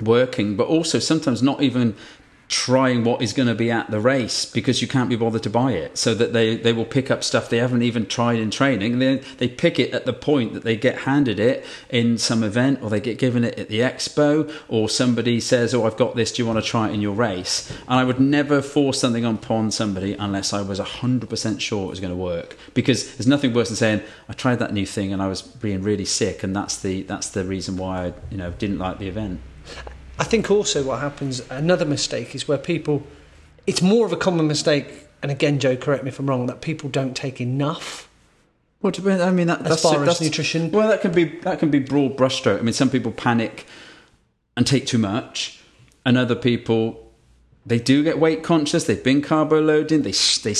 working, but also sometimes not even trying what is going to be at the race because you can't be bothered to buy it. So that they, they will pick up stuff they haven't even tried in training. And then they pick it at the point that they get handed it in some event, or they get given it at the expo, or somebody says, oh, I've got this, do you want to try it in your race? And I would never force something upon somebody unless I was one hundred percent sure it was going to work. Because there's nothing worse than saying, I tried that new thing and I was being really sick, and that's the that's the reason why I, you know, didn't like the event. I think also what happens, another mistake is where people, it's more of a common mistake, and again, Joe, correct me if I'm wrong, that people don't take enough. Well, I mean, that, that's, as far that's, as nutrition. Well, that can be that can be broad brushstroke. I mean, some people panic and take too much, and other people, they do get weight conscious. They've been carbo loading. They they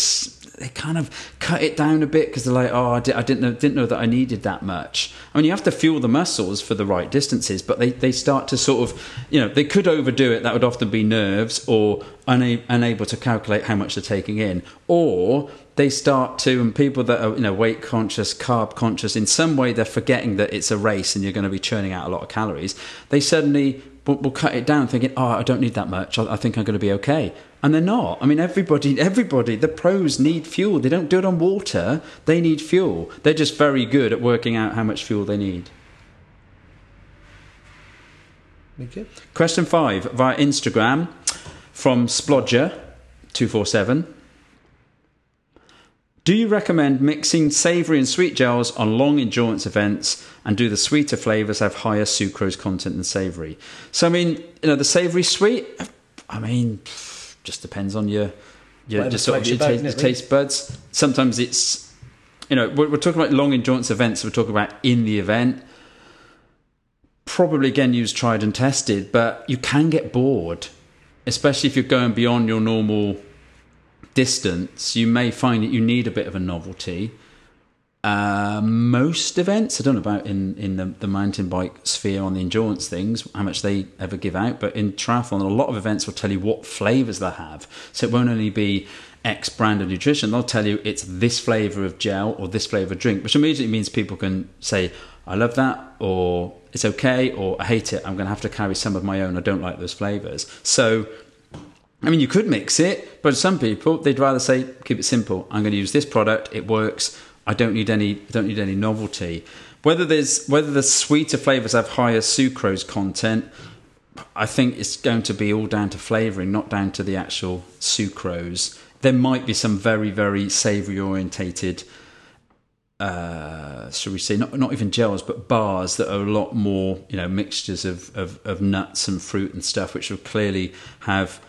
they kind of cut it down a bit because they're like, oh, I, did, I didn't know, didn't know that I needed that much. I mean, you have to fuel the muscles for the right distances, but they, they start to sort of, you know, they could overdo it. That would often be nerves or una- unable to calculate how much they're taking in. Or they start to, and people that are, you know, weight conscious, carb conscious, in some way they're forgetting that it's a race and you're going to be churning out a lot of calories. They suddenly will, will cut it down thinking, oh, I don't need that much. I, I think I'm going to be okay. And they're not. I mean, everybody, everybody, the pros need fuel. They don't do it on water. They need fuel. They're just very good at working out how much fuel they need. Okay. Question five via Instagram from Splodger two four seven. Do you recommend mixing savoury and sweet gels on long endurance events, and do the sweeter flavours have higher sucrose content than savoury? So, I mean, you know, the savoury sweet, I mean... just depends on your, your just sort of your taste, it, taste buds. Sometimes it's, you know, we're, we're talking about long endurance events. So we're talking about in the event. Probably again use tried and tested, but you can get bored, especially if you're going beyond your normal distance. You may find that you need a bit of a novelty. Uh, most events, I don't know about in, in the, the mountain bike sphere on the endurance things, how much they ever give out, but in triathlon, a lot of events will tell you what flavours they have. So it won't only be X brand of nutrition, they'll tell you it's this flavour of gel or this flavour of drink, which immediately means people can say, I love that, or it's okay, or I hate it, I'm going to have to carry some of my own, I don't like those flavours. So, I mean, you could mix it, but some people, they'd rather say, keep it simple, I'm going to use this product, it works, I don't need any. Don't need any novelty. Whether there's whether the sweeter flavors have higher sucrose content, I think it's going to be all down to flavoring, not down to the actual sucrose. There might be some very very savory orientated, uh, shall we say, not not even gels, but bars that are a lot more, you know, mixtures of of, of nuts and fruit and stuff, which will clearly have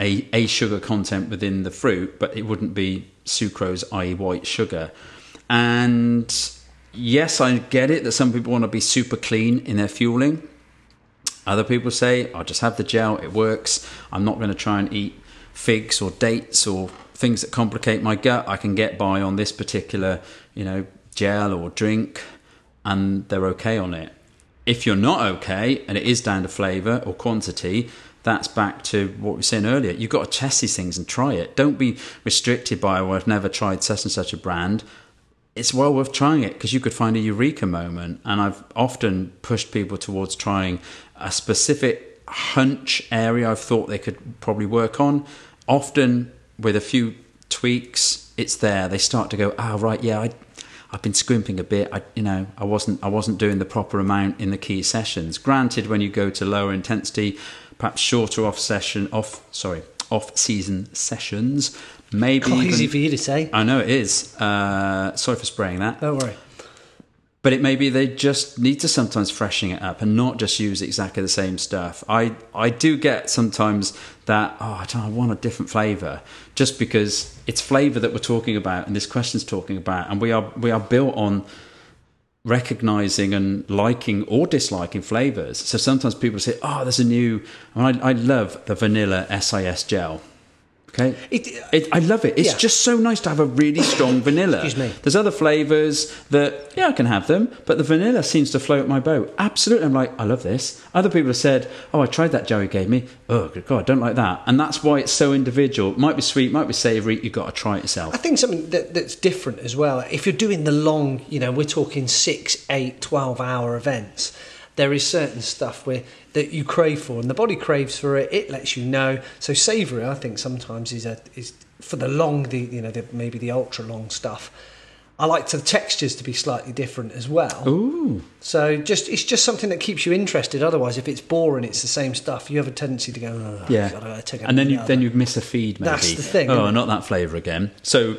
a a sugar content within the fruit, but it wouldn't be sucrose, that is, white sugar. And yes, I get it that some people want to be super clean in their fueling. Other people say, I'll just have the gel, it works. I'm not going to try and eat figs or dates or things that complicate my gut. I can get by on this particular, you know, gel or drink, and they're okay on it. If you're not okay, and it is down to flavour or quantity, that's back to what we were saying earlier. You've got to test these things and try it. Don't be restricted by, well, I've never tried such and such a brand. It's well worth trying it because you could find a eureka moment. And I've often pushed people towards trying a specific hunch area I've thought they could probably work on. Often with a few tweaks, it's there. They start to go, oh, right, yeah, I, I've been scrimping a bit. I, you know, I wasn't, I wasn't doing the proper amount in the key sessions. Granted, when you go to lower intensity, perhaps shorter off session, off sorry, off season sessions. Maybe quite even, easy for you to say. I know it is. Uh, sorry for spraying that. Don't worry. But it may be they just need to sometimes freshen it up and not just use exactly the same stuff. I I do get sometimes that oh I don't I want a different flavour just because it's flavour that we're talking about and this question's talking about, and we are we are built on recognizing and liking or disliking flavors. So sometimes people say, oh, there's a new, I, I love the vanilla S I S gel. Okay. It, it, I love it. It's yeah. just so nice to have a really strong vanilla. Excuse me. There's other flavors that, yeah, I can have them, but the vanilla seems to float my boat. Absolutely. I'm like, I love this. Other people have said, oh, I tried that gel you gave me. Oh, good God, I don't like that. And that's why it's so individual. It might be sweet, might be savory. You've got to try it yourself. I think something that, that's different as well, if you're doing the long, you know, we're talking six, eight, twelve-hour events, there is certain stuff where that you crave for, and the body craves for it. It lets you know. So savoury, I think, sometimes is a is for the long, the you know the, maybe the ultra long stuff. I like to the textures to be slightly different as well. Ooh. So just it's just something that keeps you interested. Otherwise, if it's boring, it's the same stuff. You have a tendency to go, oh, yeah, God, I take and then you other. then you miss a feed. Maybe that's the thing. Oh, not that flavour again. So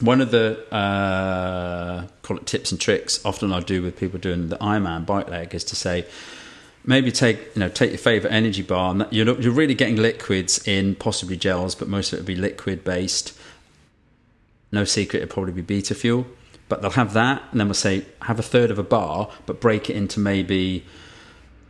one of the uh, call it tips and tricks often I do with people doing the Ironman bike leg is to say, maybe take you know take your favourite energy bar, and that, you're you're really getting liquids in, possibly gels, but most of it will be liquid based. No secret, it'll probably be Beta Fuel, but they'll have that, and then we'll say have a third of a bar, but break it into maybe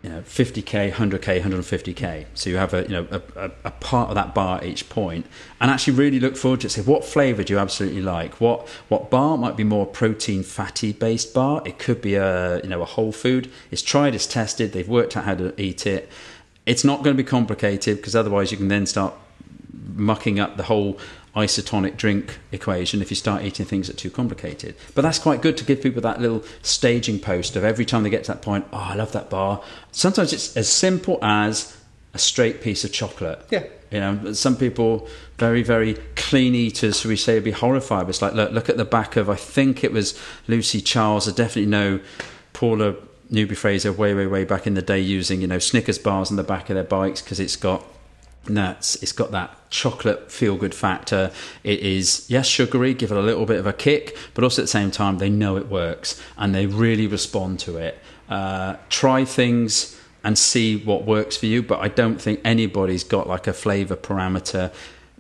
you know fifty k, one hundred k, one hundred fifty k. So you have a you know a, a part of that bar at each point, and actually really look forward to it. Say what flavour do you absolutely like? What what bar might be more protein fatty based bar? It could be a you know a whole food. It's tried, it's tested. They've worked out how to eat it. It's not going to be complicated because otherwise you can then start mucking up the whole isotonic drink equation if you start eating things that are too complicated. But that's quite good to give people that little staging post of every time they get to that point, oh, I love that bar. Sometimes it's as simple as a straight piece of chocolate. Yeah. You know, some people, very, very clean eaters, we say, would be horrified. It's like, look, look at the back of, I think it was Lucy Charles, I definitely know Paula Newby Fraser way, way, way back in the day using, you know, Snickers bars on the back of their bikes because it's got nuts, it's got that chocolate feel good factor. It is, yes, sugary, give it a little bit of a kick, but also at the same time they know it works and they really respond to it. Uh try things and see what works for you, but I don't think anybody's got like a flavor parameter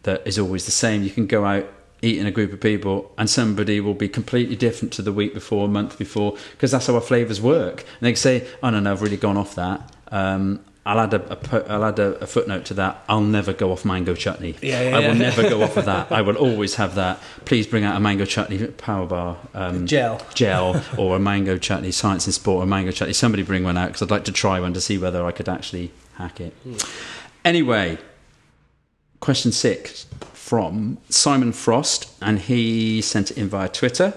that is always the same. You can go out, eat in a group of people, and somebody will be completely different to the week before, a month before, because that's how our flavors work, and they can say, oh no no, I've really gone off that. Um, I'll add a, a, I'll add a, a footnote to that. I'll never go off mango chutney. Yeah, yeah, I will yeah. never go off of that. I will always have that. Please bring out a mango chutney Power Bar um, gel, gel, or a mango chutney Science in Sport, or a mango chutney. Somebody bring one out, because I'd like to try one to see whether I could actually hack it. Mm. Anyway, question six from Simon Frost, and he sent it in via Twitter,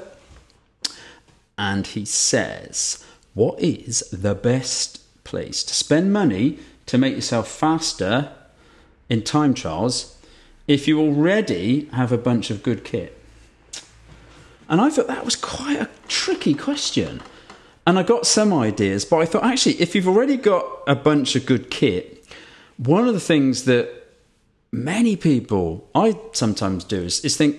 and he says, "What is the best place to spend money to make yourself faster in time trials if you already have a bunch of good kit?" And I thought that was quite a tricky question, and I got some ideas, but I thought actually if you've already got a bunch of good kit, one of the things that many people I sometimes do is, is think,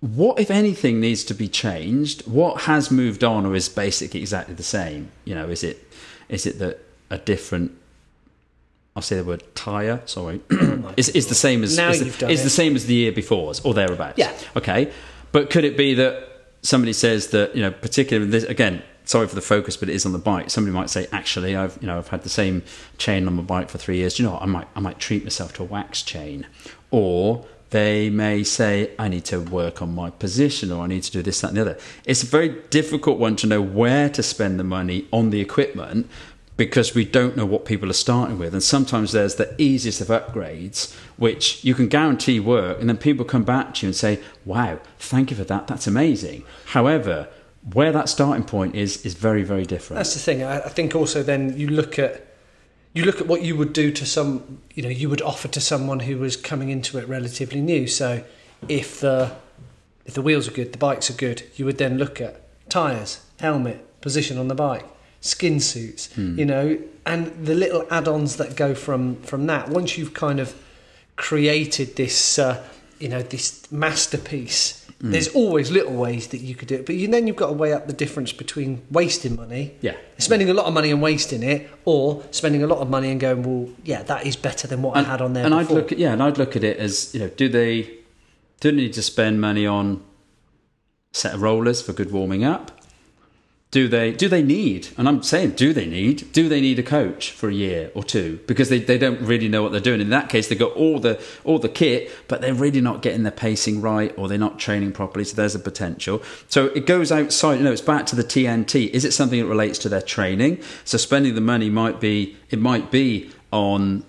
what, if anything, needs to be changed? What has moved on or is basically exactly the same? You know, is it is it that a different, I'll say the word tyre, sorry, is is the same as now is, you've the, done is it. the same as the year before or thereabouts? Yeah. Okay. But could it be that somebody says that, you know, particularly this, again, sorry for the focus, but it is on the bike. Somebody might say, actually, I've you know I've had the same chain on my bike for three years. Do you know what? I might I might treat myself to a wax chain. Or they may say, I need to work on my position, or I need to do this, that, and the other. It's a very difficult one to know where to spend the money on the equipment, because we don't know what people are starting with. And sometimes there's the easiest of upgrades, which you can guarantee work, and then people come back to you and say, wow, thank you for that, that's amazing. However, where that starting point is, is very, very different. That's the thing. I think also then you look at, you look at what you would do to some, you know, you would offer to someone who was coming into it relatively new. So if the if the wheels are good, the bikes are good, you would then look at tyres, helmet, position on the bike, skin suits, mm. you know, and the little add-ons that go from, from that. Once you've kind of created this, uh, you know, this masterpiece, mm. there's always little ways that you could do it. But you, then you've got to weigh up the difference between wasting money, yeah, spending yeah. a lot of money and wasting it, or spending a lot of money and going, well, yeah, that is better than what and, I had on there and before. I'd look at, yeah, and I'd look at it as, you know, do they, do they need to spend money on a set of rollers for good warming up? Do they do they need, and I'm saying do they need, do they need a coach for a year or two? Because they, they don't really know what they're doing. In that case, they've got all the all the kit, but they're really not getting their pacing right, or they're not training properly, so there's a potential. So it goes outside, you know, it's back to the T N T. Is it something that relates to their training? So spending the money might be, it might be on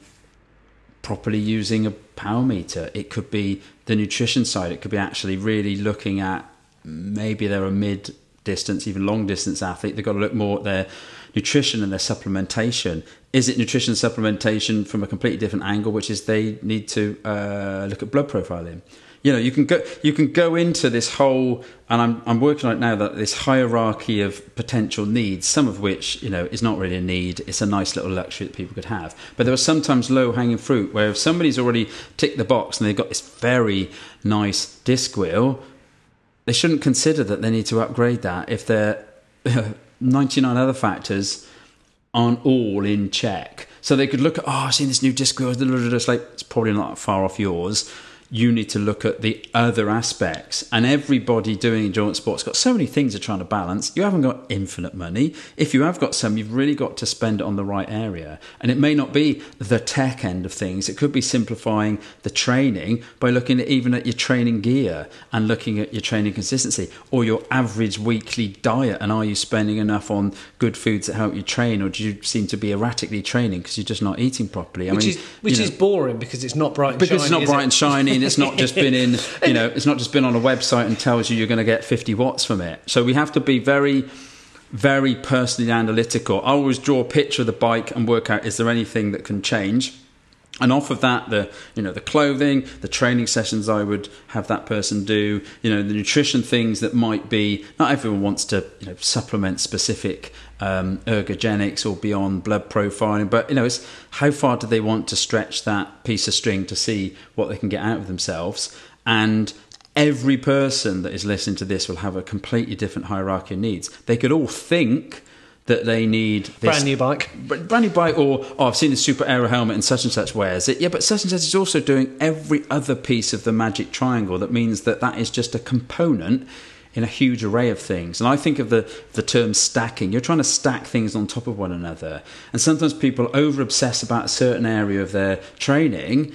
properly using a power meter. It could be the nutrition side. It could be actually really looking at, maybe they're a mid distance, even long distance athlete, they've got to look more at their nutrition and their supplementation. Is it nutrition supplementation from a completely different angle, which is they need to uh, look at blood profiling? You know, you can go you can go into this whole, and I'm I'm working on it now, that this hierarchy of potential needs, some of which, you know, is not really a need, it's a nice little luxury that people could have. But there are sometimes low-hanging fruit where if somebody's already ticked the box and they've got this very nice disc wheel, they shouldn't consider that they need to upgrade that if their ninety-nine other factors aren't all in check. So they could look at, oh, I've seen this new disc wheel, it's like, it's probably not far off yours. You need to look at the other aspects. And everybody doing endurance sports got so many things they're trying to balance. You haven't got infinite money. If you have got some, you've really got to spend it on the right area. And it may not be the tech end of things. It could be simplifying the training by looking at even at your training gear and looking at your training consistency, or your average weekly diet. And are you spending enough on good foods that help you train, or do you seem to be erratically training because you're just not eating properly? I which mean, is, which is know, boring because it's not bright and because shiny. Because it's not bright it? and shiny. And it's not just been in, you know, it's not just been on a website and tells you you're going to get fifty watts from it. So we have to be very, very personally analytical. I always draw a picture of the bike and work out, is there anything that can change? And off of that, the, you know, the clothing, the training sessions I would have that person do, you know, the nutrition things that might be, not everyone wants to, you know, supplement specific um, ergogenics or beyond blood profiling, but, you know, it's how far do they want to stretch that piece of string to see what they can get out of themselves. And every person that is listening to this will have a completely different hierarchy of needs. They could all think that they need this brand new bike, brand new bike, or oh, I've seen the super aero helmet and such and such wears it. Yeah, but such and such is also doing every other piece of the magic triangle. That means that that is just a component in a huge array of things. And I think of the, the term stacking. You're trying to stack things on top of one another. And sometimes people over-obsess about a certain area of their training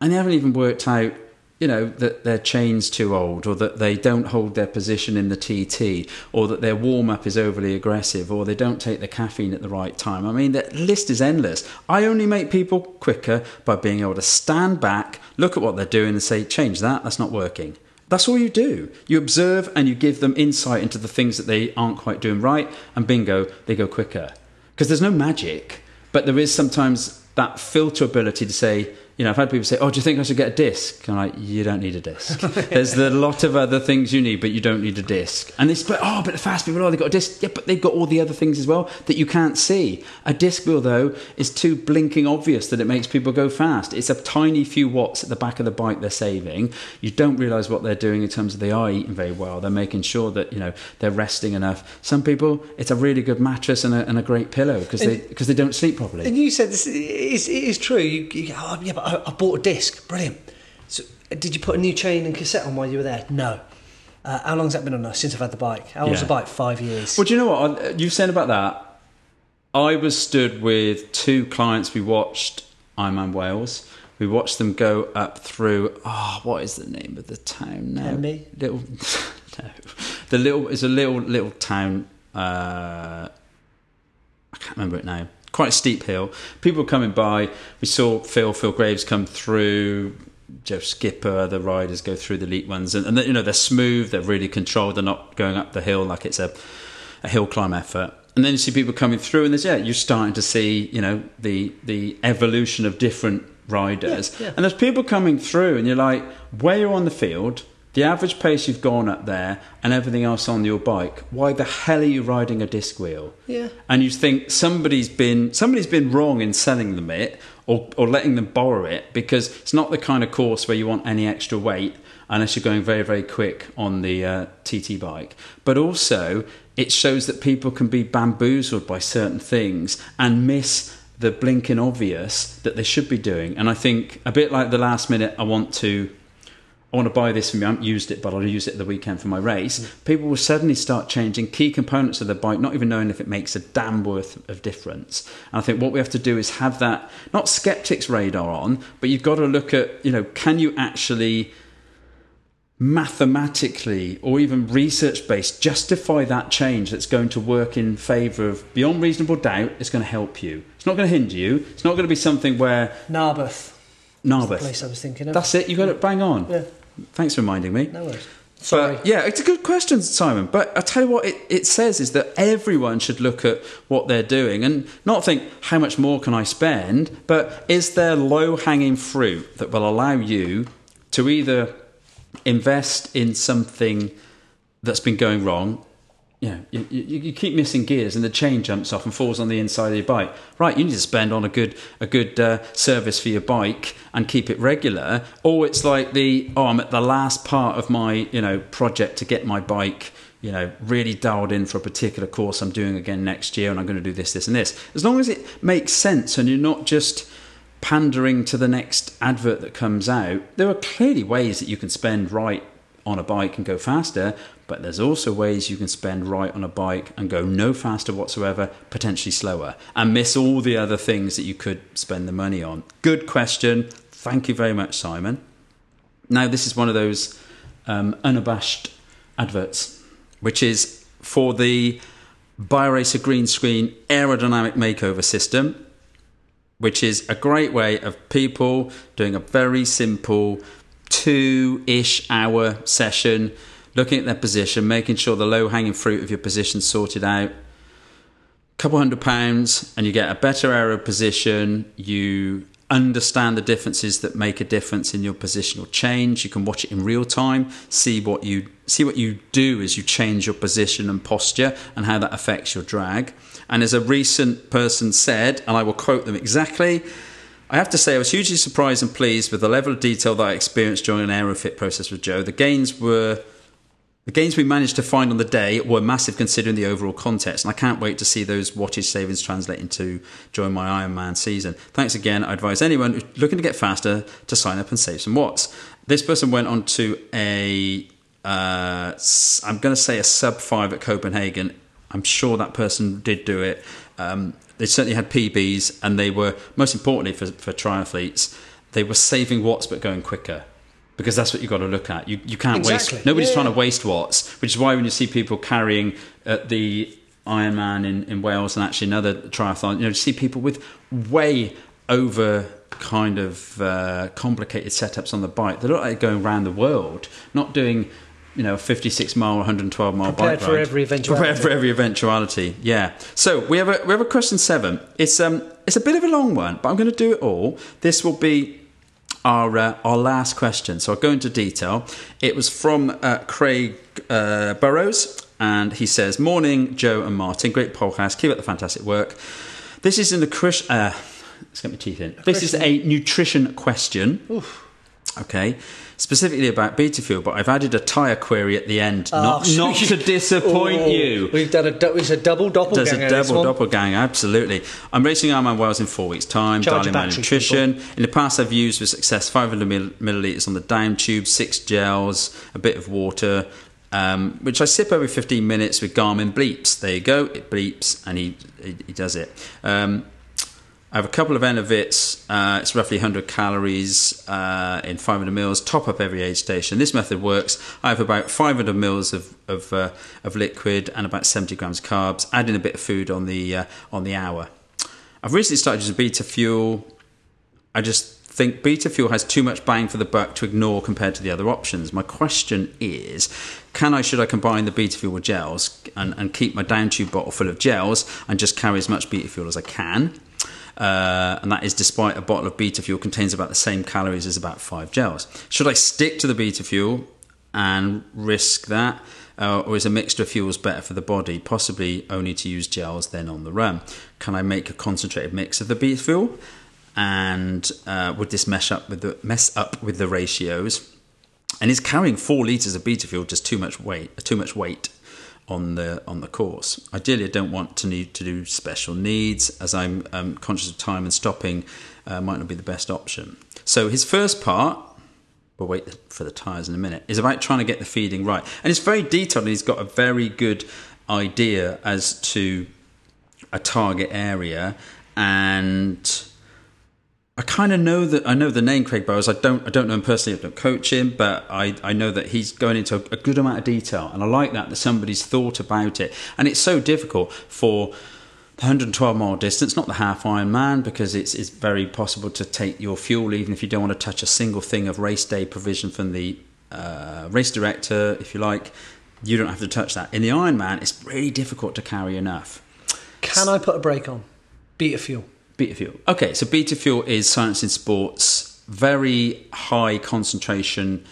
and they haven't even worked out, you know, that their chain's too old, or that they don't hold their position in the T T, or that their warm-up is overly aggressive, or they don't take the caffeine at the right time. I mean, the list is endless. I only make people quicker by being able to stand back, look at what they're doing and say, change that, that's not working. That's all you do. You observe and you give them insight into the things that they aren't quite doing right, and bingo, they go quicker. Because there's no magic, but there is sometimes that filter ability to say, you know, I've had people say, oh, do you think I should get a disc? And I'm like, you don't need a disc. There's a lot of other things you need, but you don't need a disc. And they say, oh, but the fast people, oh, they've got a disc. Yeah, but they've got all the other things as well that you can't see. A disc wheel, though, is too blinking obvious that it makes people go fast. It's a tiny few watts at the back of the bike they're saving. You don't realise what they're doing in terms of they are eating very well. They're making sure that, you know, they're resting enough. Some people, it's a really good mattress and a, and a great pillow because they, they don't sleep properly. And you said this is, it is true. You, you, oh, yeah, but I bought a disc. Brilliant. So, did you put a new chain and cassette on while you were there? No. Uh, how long's that been on now? Since I've had the bike. How long's yeah. the bike? Five years. Well, do you know what? You said about that. I was stood with two clients. We watched Ironman Wales. We watched them go up through. Oh, what is the name of the town now? Henley? Little. No. The little. It's a little little town. Uh, I can't remember it now. Quite a steep hill. People coming by. We saw Phil, Phil Graves come through. Joe Skipper, the riders go through the elite ones, and, and they, you know, they're smooth. They're really controlled. They're not going up the hill like it's a, a hill climb effort. And then you see people coming through, and there's yeah, you're starting to see, you know, the the evolution of different riders. Yeah, yeah. And there's people coming through, and you're like, where you're on the field, the average pace you've gone up there and everything else on your bike, why the hell are you riding a disc wheel? Yeah. And you think somebody's been somebody's been wrong in selling them it or, or letting them borrow it, because it's not the kind of course where you want any extra weight unless you're going very, very quick on the uh, T T bike. But also it shows that people can be bamboozled by certain things and miss the blinking obvious that they should be doing. And I think a bit like the last minute, I want to... I want to buy this for me, I haven't used it, but I'll use it at the weekend for my race. Mm. People will suddenly start changing key components of the bike, not even knowing if it makes a damn worth of difference. And I think what we have to do is have that, not skeptics radar on, but you've got to look at, you know, can you actually mathematically or even research-based justify that change that's going to work in favour of, beyond reasonable doubt, it's going to help you. It's not going to hinder you. It's not going to be something where... Narberth. Narberth. That's the place I was thinking of. That's it. You got it bang on. Yeah. Thanks for reminding me. No worries. Sorry. But yeah, it's a good question, Simon. But I tell you what it, it says is that everyone should look at what they're doing and not think, how much more can I spend? But is there low-hanging fruit that will allow you to either invest in something that's been going wrong? You know, you, you, you keep missing gears and the chain jumps off and falls on the inside of your bike. Right, you need to spend on a good a good uh, service for your bike and keep it regular. Or it's like the, oh, I'm at the last part of my, you know, project to get my bike, you know, really dialed in for a particular course I'm doing again next year, and I'm going to do this, this and this. As long as it makes sense and you're not just pandering to the next advert that comes out, there are clearly ways that you can spend right on a bike and go faster, but there's also ways you can spend right on a bike and go no faster whatsoever, potentially slower, and miss all the other things that you could spend the money on. Good question. Thank you very much, Simon. Now, this is one of those um, unabashed adverts, which is for the BioRacer Green Screen Aerodynamic Makeover System, which is a great way of people doing a very simple two-ish hour session, looking at their position, making sure the low-hanging fruit of your position sorted out. Couple hundred pounds, and you get a better aero position. You understand the differences that make a difference in your positional change. You can watch it in real time, see what you see what you do as you change your position and posture, and how that affects your drag. And as a recent person said, and I will quote them exactly, I have to say I was hugely surprised and pleased with the level of detail that I experienced during an AeroFit process with Joe. The gains were, the gains we managed to find on the day were massive considering the overall context, and I can't wait to see those wattage savings translate into during my Ironman season. Thanks again. I advise anyone who's looking to get faster to sign up and save some watts. This person went on to a Uh, I'm going to say a sub five at Copenhagen. I'm sure that person did do it. Um, they certainly had P Bs, and they were, most importantly for, for triathletes, they were saving watts but going quicker, because that's what you've got to look at. You you can't exactly. waste. Nobody's yeah. trying to waste watts, which is why when you see people carrying uh, the Ironman in, in Wales and actually another triathlon, you know, you see people with way over kind of uh, complicated setups on the bike. They look like they're going around the world, not doing, you know, a fifty-six mile, one hundred twelve mile Prepared bike ride. Prepared for every eventuality. Prepared for every eventuality, yeah. So we have a, we have a question seven. It's um it's a bit of a long one, but I'm going to do it all. This will be our uh, our last question, so I'll go into detail. It was from uh, Craig uh, Burroughs, and he says, "Morning, Joe and Martin. Great podcast. Keep up the fantastic work. This is in the Chris. Uh, let's get my teeth in. This is a nutrition question." Oof. Okay, specifically about Beta Fuel, but I've added a tyre query at the end, oh, not not to disappoint oh, you. We've done a do- it's a double doppelganger. There's a double doppelganger, absolutely. I'm racing Ironman Wales in four weeks' time. Dialing my nutrition. People. In the past, I've used with success five hundred millilitres on the down tube, six gels, a bit of water, um, which I sip every fifteen minutes with Garmin bleeps. There you go, it bleeps, and he he, he does it. Um, I have a couple of Enovits, uh, it's roughly one hundred calories uh, in five hundred mils, top up every aid station. This method works. I have about five hundred mils of of, uh, of liquid and about seventy grams of carbs, adding a bit of food on the uh, on the hour. I've recently started using Beta Fuel. I just think Beta Fuel has too much bang for the buck to ignore compared to the other options. My question is, can I, should I combine the Beta Fuel with gels and, and keep my down tube bottle full of gels and just carry as much Beta Fuel as I can? Uh, and that is despite a bottle of Beta Fuel contains about the same calories as about five gels. Should I stick to the Beta Fuel and risk that? Uh, or is a mixture of fuels better for the body, possibly only to use gels then on the run? Can I make a concentrated mix of the Beta Fuel? And uh, would this mess up with the, mess up with the ratios? And is carrying four litres of Beta Fuel just too much weight, too much weight on the on the course? Ideally, I don't want to need to do special needs, as I'm um, conscious of time, and stopping uh, might not be the best option. So his first part, we'll wait for the tyres in a minute, is about trying to get the feeding right. And it's very detailed, and he's got a very good idea as to a target area. And I kind of know that I know the name Craig Burroughs. I don't I don't know him personally. I don't coach him, but I, I know that he's going into a, a good amount of detail, and I like that that somebody's thought about it. And it's so difficult for the one hundred twelve mile distance, not the half Ironman, because it's it's very possible to take your fuel even if you don't want to touch a single thing of race day provision from the uh, race director, if you like. You don't have to touch that. In the Ironman, it's really difficult to carry enough. Can I put a brake on? Beta Fuel. Beta Fuel. Okay, so Beta Fuel is Science in Sport's very high concentration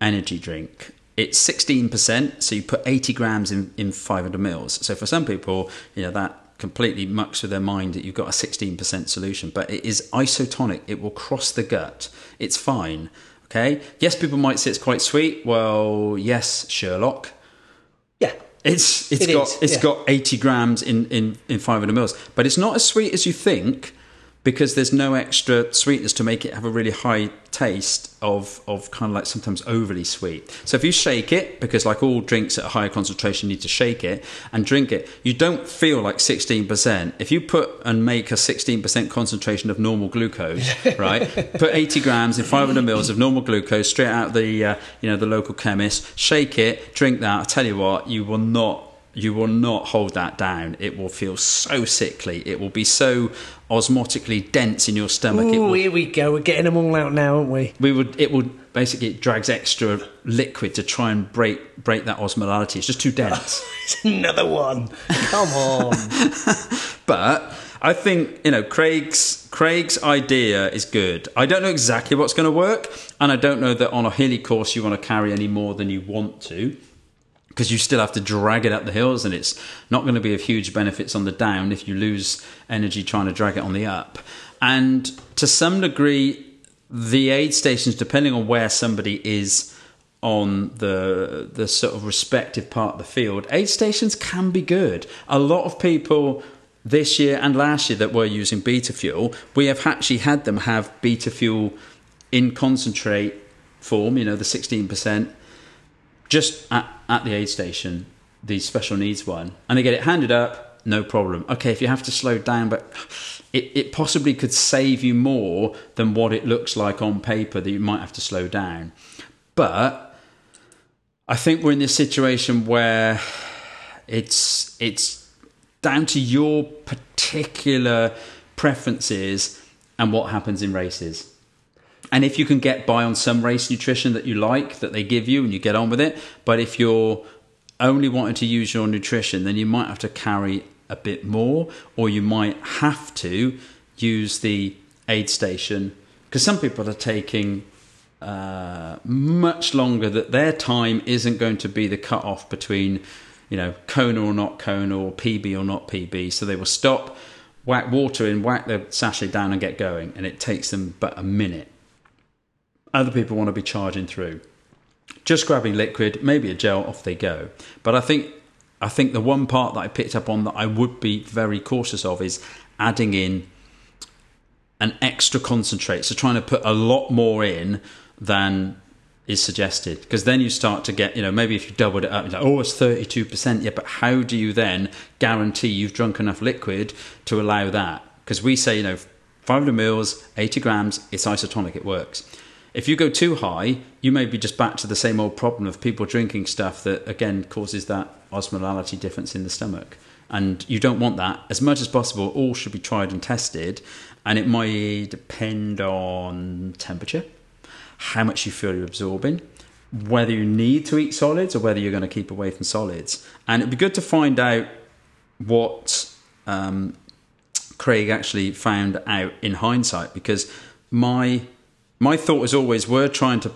energy drink. It's sixteen percent, so you put eighty grams in, in five hundred mils. So for some people, you know, that completely mucks with their mind that you've got a sixteen percent solution, but it is isotonic. It will cross the gut. It's fine, okay? Yes, people might say it's quite sweet. Well, yes, Sherlock. Yeah. It's it's it got is, it's yeah. got eighty grams in, in, in five hundred mils, but it's not as sweet as you think, because there's no extra sweetness to make it have a really high taste of of kind of like sometimes overly sweet. So if you shake it, because like all drinks at a higher concentration, you need to shake it and drink it, you don't feel like sixteen percent. If you put and make a sixteen percent concentration of normal glucose, right? Put eighty grams in five hundred mils of normal glucose straight out the uh, you know the local chemist, shake it, drink that. I tell you what, you will not. You will not hold that down. It will feel so sickly. It will be so osmotically dense in your stomach. Ooh, it will, here we go. We're getting them all out now, aren't we? We would. It will basically it drags extra liquid to try and break break that osmolality. It's just too dense. It's another one. Come on. But I think you know Craig's Craig's idea is good. I don't know exactly what's going to work, and I don't know that on a hilly course you want to carry any more than you want to, because you still have to drag it up the hills, and it's not going to be of huge benefits on the down if you lose energy trying to drag it on the up. And to some degree, the aid stations, depending on where somebody is on the the sort of respective part of the field, aid stations can be good. A lot of people this year and last year that were using Beta Fuel, we have actually had them have Beta Fuel in concentrate form, you know, the sixteen percent, just at, at the aid station, the special needs one, and I get it handed up, no problem. Okay, if you have to slow down, but it, it possibly could save you more than what it looks like on paper that you might have to slow down. But I think we're in this situation where it's it's down to your particular preferences and what happens in races. And if you can get by on some race nutrition that you like, that they give you, and you get on with it. But if you're only wanting to use your nutrition, then you might have to carry a bit more, or you might have to use the aid station, because some people are taking uh, much longer, that their time isn't going to be the cutoff between, you know, Kona or not Kona, or P B or not P B. So they will stop, whack water in, whack the sachet down and get going. And it takes them but a minute. Other people want to be charging through, just grabbing liquid, maybe a gel, off they go. But I think I think the one part that I picked up on that I would be very cautious of is adding in an extra concentrate. So trying to put a lot more in than is suggested, because then you start to get, you know, maybe if you doubled it up, you're like, oh, it's thirty-two percent. Yeah, but how do you then guarantee you've drunk enough liquid to allow that? Because we say, you know, five hundred mils, eighty grams, it's isotonic, it works. If you go too high, you may be just back to the same old problem of people drinking stuff that, again, causes that osmolality difference in the stomach. And you don't want that. As much as possible, all should be tried and tested. And it might depend on temperature, how much you feel you're absorbing, whether you need to eat solids or whether you're going to keep away from solids. And it'd be good to find out what um, Craig actually found out in hindsight, because my... My thought is always, we're trying to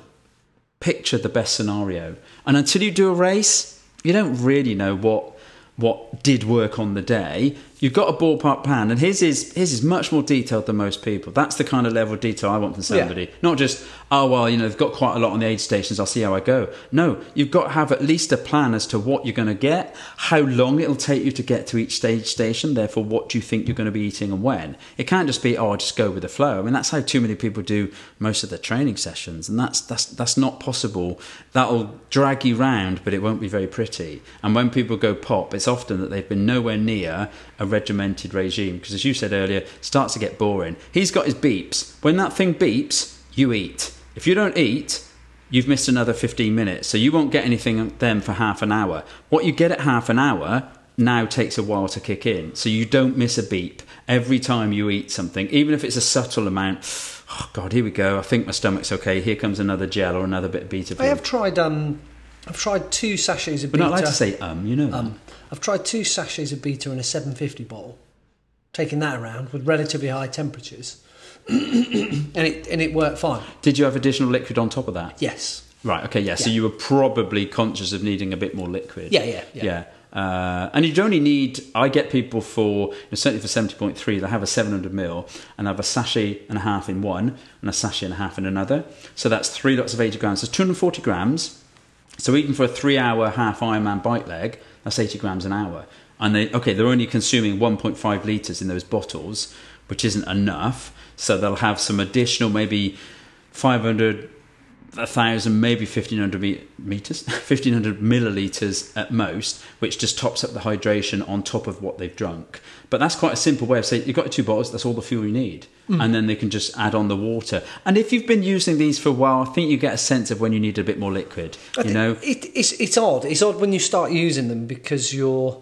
picture the best scenario. And until you do a race, you don't really know what what did work on the day. You've got a ballpark plan, and his is, his is much more detailed than most people. That's the kind of level of detail I want from somebody. Yeah. Not just, oh, well, you know, they've got quite a lot on the aid stations, I'll see how I go. No, you've got to have at least a plan as to what you're going to get, how long it'll take you to get to each stage station, therefore what do you think you're going to be eating and when. It can't just be, oh, I'll just go with the flow. I mean, that's how too many people do most of their training sessions, and that's, that's, that's not possible. That'll drag you round, but it won't be very pretty. And when people go pop, it's often that they've been nowhere near a regimented regime, because as you said earlier, it starts to get boring. He's got his beeps. When that thing beeps, you eat. If you don't eat, you've missed another fifteen minutes, so you won't get anything then for half an hour. What you get at half an hour now takes a while to kick in, so you don't miss a beep every time you eat something, even if it's a subtle amount. Oh god, here we go, I think my stomach's okay, here comes another gel or another bit of beta food. I have tried um I've tried two sachets of beta. We're not allowed to say um, you know that. Um, I've tried two sachets of beta in a seven fifty bottle, taking that around with relatively high temperatures, and it and it worked fine. Did you have additional liquid on top of that? Yes. Right, okay, yeah, yeah. So you were probably conscious of needing a bit more liquid. Yeah, yeah, yeah. yeah. Uh, and you'd only need, I get people for, you know, certainly for seventy point three, they have a seven hundred mil and have a sachet and a half in one and a sachet and a half in another. So that's three lots of eighty grams. That's two hundred forty grams. So even for a three-hour half Ironman bike leg, that's eighty grams an hour. And they okay, they're only consuming one point five litres in those bottles, which isn't enough. So they'll have some additional, maybe five hundred, one thousand, maybe fifteen hundred metres, fifteen hundred millilitres at most, which just tops up the hydration on top of what they've drunk. But that's quite a simple way of saying, you've got two bottles, that's all the fuel you need. Mm. And then they can just add on the water. And if you've been using these for a while, I think you get a sense of when you need a bit more liquid. I you know, it, it's, it's odd. It's odd when you start using them, because you're,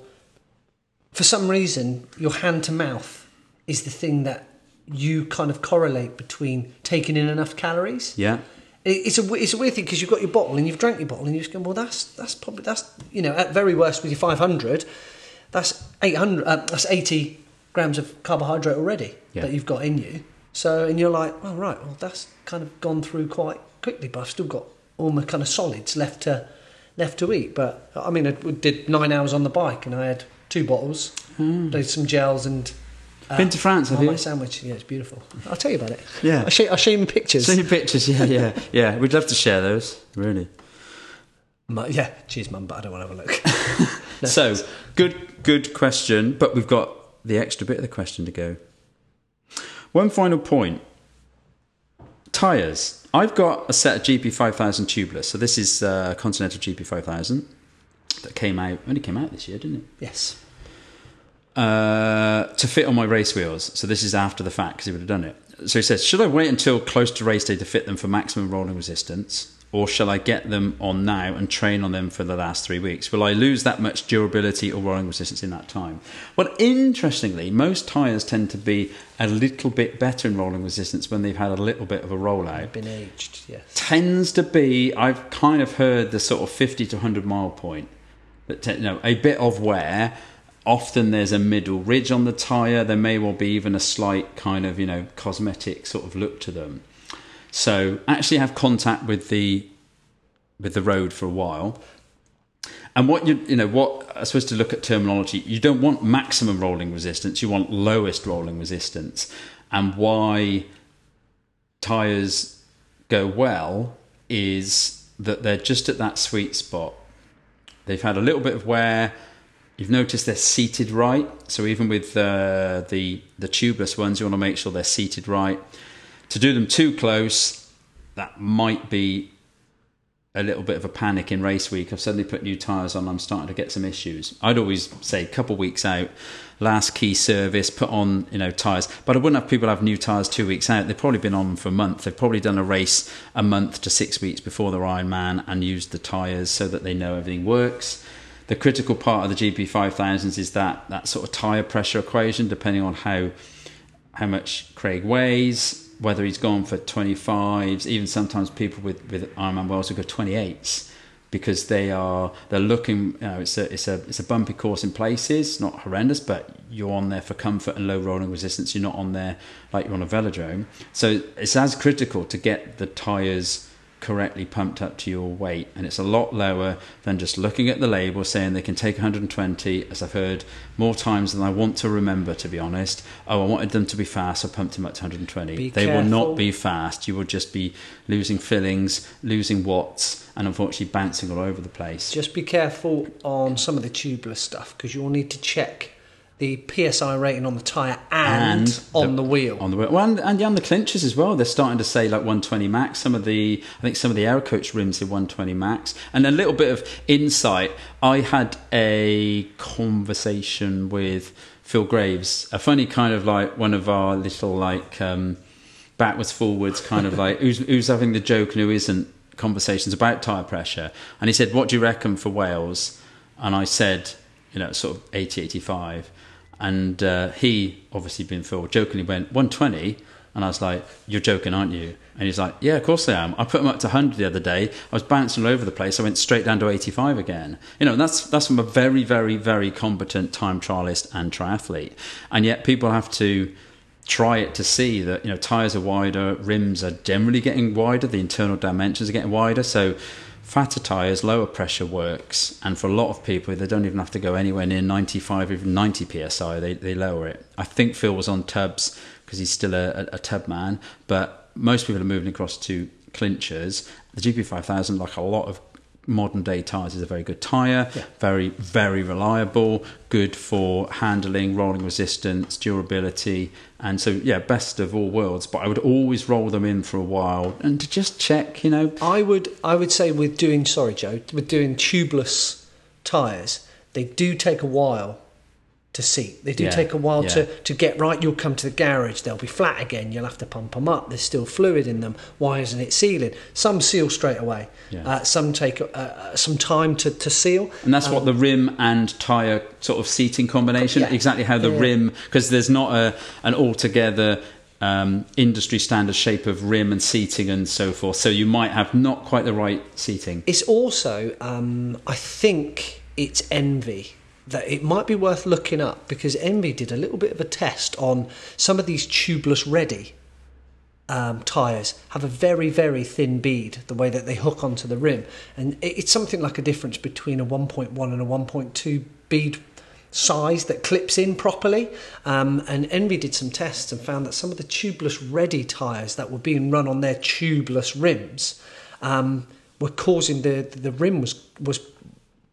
for some reason, your hand to mouth is the thing that you kind of correlate between taking in enough calories. Yeah. It's a it's a weird thing, because you've got your bottle and you've drank your bottle and you're just going, well, that's that's probably that's you know at very worst with your five hundred, that's eight hundred, uh, that's eighty grams of carbohydrate already yeah. that you've got in you. So and you're like, well, right, well that's kind of gone through quite quickly, but I've still got all my kind of solids left to left to eat. But I mean, I did nine hours on the bike and I had two bottles, mm. did some gels and. Uh, Been to France, have oh, you? My sandwich, yeah, it's beautiful. I'll tell you about it. Yeah, I'll show, I'll show you pictures. Show you pictures, yeah, yeah, yeah. We'd love to share those, really. My, yeah, cheers, mum, but I don't want to have a look. No. So, good, good question, but we've got the extra bit of the question to go. One final point: tyres. I've got a set of G P five thousand tubeless. So this is uh, Continental G P five thousand that came out, only came out this year, didn't it? Yes. Uh, to fit on my race wheels. So this is after the fact because he would have done it. So he says, should I wait until close to race day to fit them for maximum rolling resistance? Or shall I get them on now and train on them for the last three weeks? Will I lose that much durability or rolling resistance in that time? Well, interestingly, most tyres tend to be a little bit better in rolling resistance when they've had a little bit of a rollout. Been aged, yes. Tends to be, I've kind of heard the sort of fifty to one hundred mile point. But you know, a bit of wear. Often there's a middle ridge on the tyre. There may well be even a slight kind of, you know, cosmetic sort of look to them. So actually have contact with the with the road for a while. And what you you know what I suppose to look at terminology, you don't want maximum rolling resistance, you want lowest rolling resistance. And why tyres go well is that they're just at that sweet spot. They've had a little bit of wear. You've noticed they're seated right. So even with uh, the the tubeless ones, you want to make sure they're seated right. To do them too close, that might be a little bit of a panic in race week. I've suddenly put new tyres on, I'm starting to get some issues. I'd always say a couple of weeks out, last key service, put on, you know, tyres. But I wouldn't have people have new tyres two weeks out. They've probably been on them for a month. They've probably done a race a month to six weeks before their Ironman and used the tyres so that they know everything works. The critical part of the G P five thousands is that, that sort of tyre pressure equation, depending on how how much Craig weighs, whether he's gone for twenty-fives, even sometimes people with, with Ironman Wales will go twenty-eights because they are, they're looking, you know, it's a, it's a, it's a bumpy course in places, not horrendous, but you're on there for comfort and low rolling resistance. You're not on there like you're on a velodrome. So it's as critical to get the tyres correctly pumped up to your weight. And it's a lot lower than just looking at the label saying they can take one hundred twenty, as I've heard more times than I want to remember, to be honest. Oh, I wanted them to be fast, so I pumped them up to one hundred twenty. Be they careful. Will not be fast. You will just be losing fillings, losing watts, and unfortunately bouncing all over the place. Just be careful on some of the tubular stuff because you'll need to check the P S I rating on the tyre and, and on the, the wheel. On the wheel. Well, and, and on the clinchers as well. They're starting to say like one twenty max. Some of the, I think some of the Aero Coach rims are one twenty max. And a little bit of insight. I had a conversation with Phil Graves. A funny kind of like one of our little like um, backwards, forwards kind of like who's, who's having the joke and who isn't conversations about tyre pressure. And he said, what do you reckon for Wales? And I said, you know, sort of eighty, eighty-five. And uh, he, obviously being Phil, jokingly went, one twenty? And I was like, you're joking, aren't you? And he's like, yeah, of course I am. I put him up to one hundred the other day. I was bouncing all over the place. I went straight down to eighty-five again. You know, that's, that's from a very, very, very competent time trialist and triathlete. And yet people have to try it to see that, you know, tyres are wider, rims are generally getting wider, the internal dimensions are getting wider. So fatter tyres, lower pressure works, and for a lot of people they don't even have to go anywhere near ninety-five, even ninety P S I, they, they lower it. I think Phil was on tubs because he's still a, a tub man, but most people are moving across to clinchers. The G P five thousand, like a lot of modern day tyres, is a very good tyre, yeah. very, very reliable, good for handling, rolling resistance, durability, and so, yeah, best of all worlds. But I would always roll them in for a while and to just check, you know. I would, I would say with doing, sorry Joe, with doing tubeless tyres, they do take a while to seat. They do yeah, take a while yeah. to, to get right. You'll come to the garage, they'll be flat again, you'll have to pump them up, there's still fluid in them, why isn't it sealing? Some seal straight away, yeah. uh, some take uh, some time to, to seal. And that's um, what the rim and tyre sort of seating combination, yeah. exactly how the yeah. rim, because there's not a an altogether um, industry standard shape of rim and seating and so forth, so you might have not quite the right seating. It's also, um, I think it's Envy, that it might be worth looking up, because Envy did a little bit of a test on some of these tubeless ready um, tyres have a very, very thin bead, the way that they hook onto the rim. And it's something like a difference between a one point one and a one point two bead size that clips in properly. Um, and Envy did some tests and found that some of the tubeless ready tyres that were being run on their tubeless rims um, were causing the, the rim was was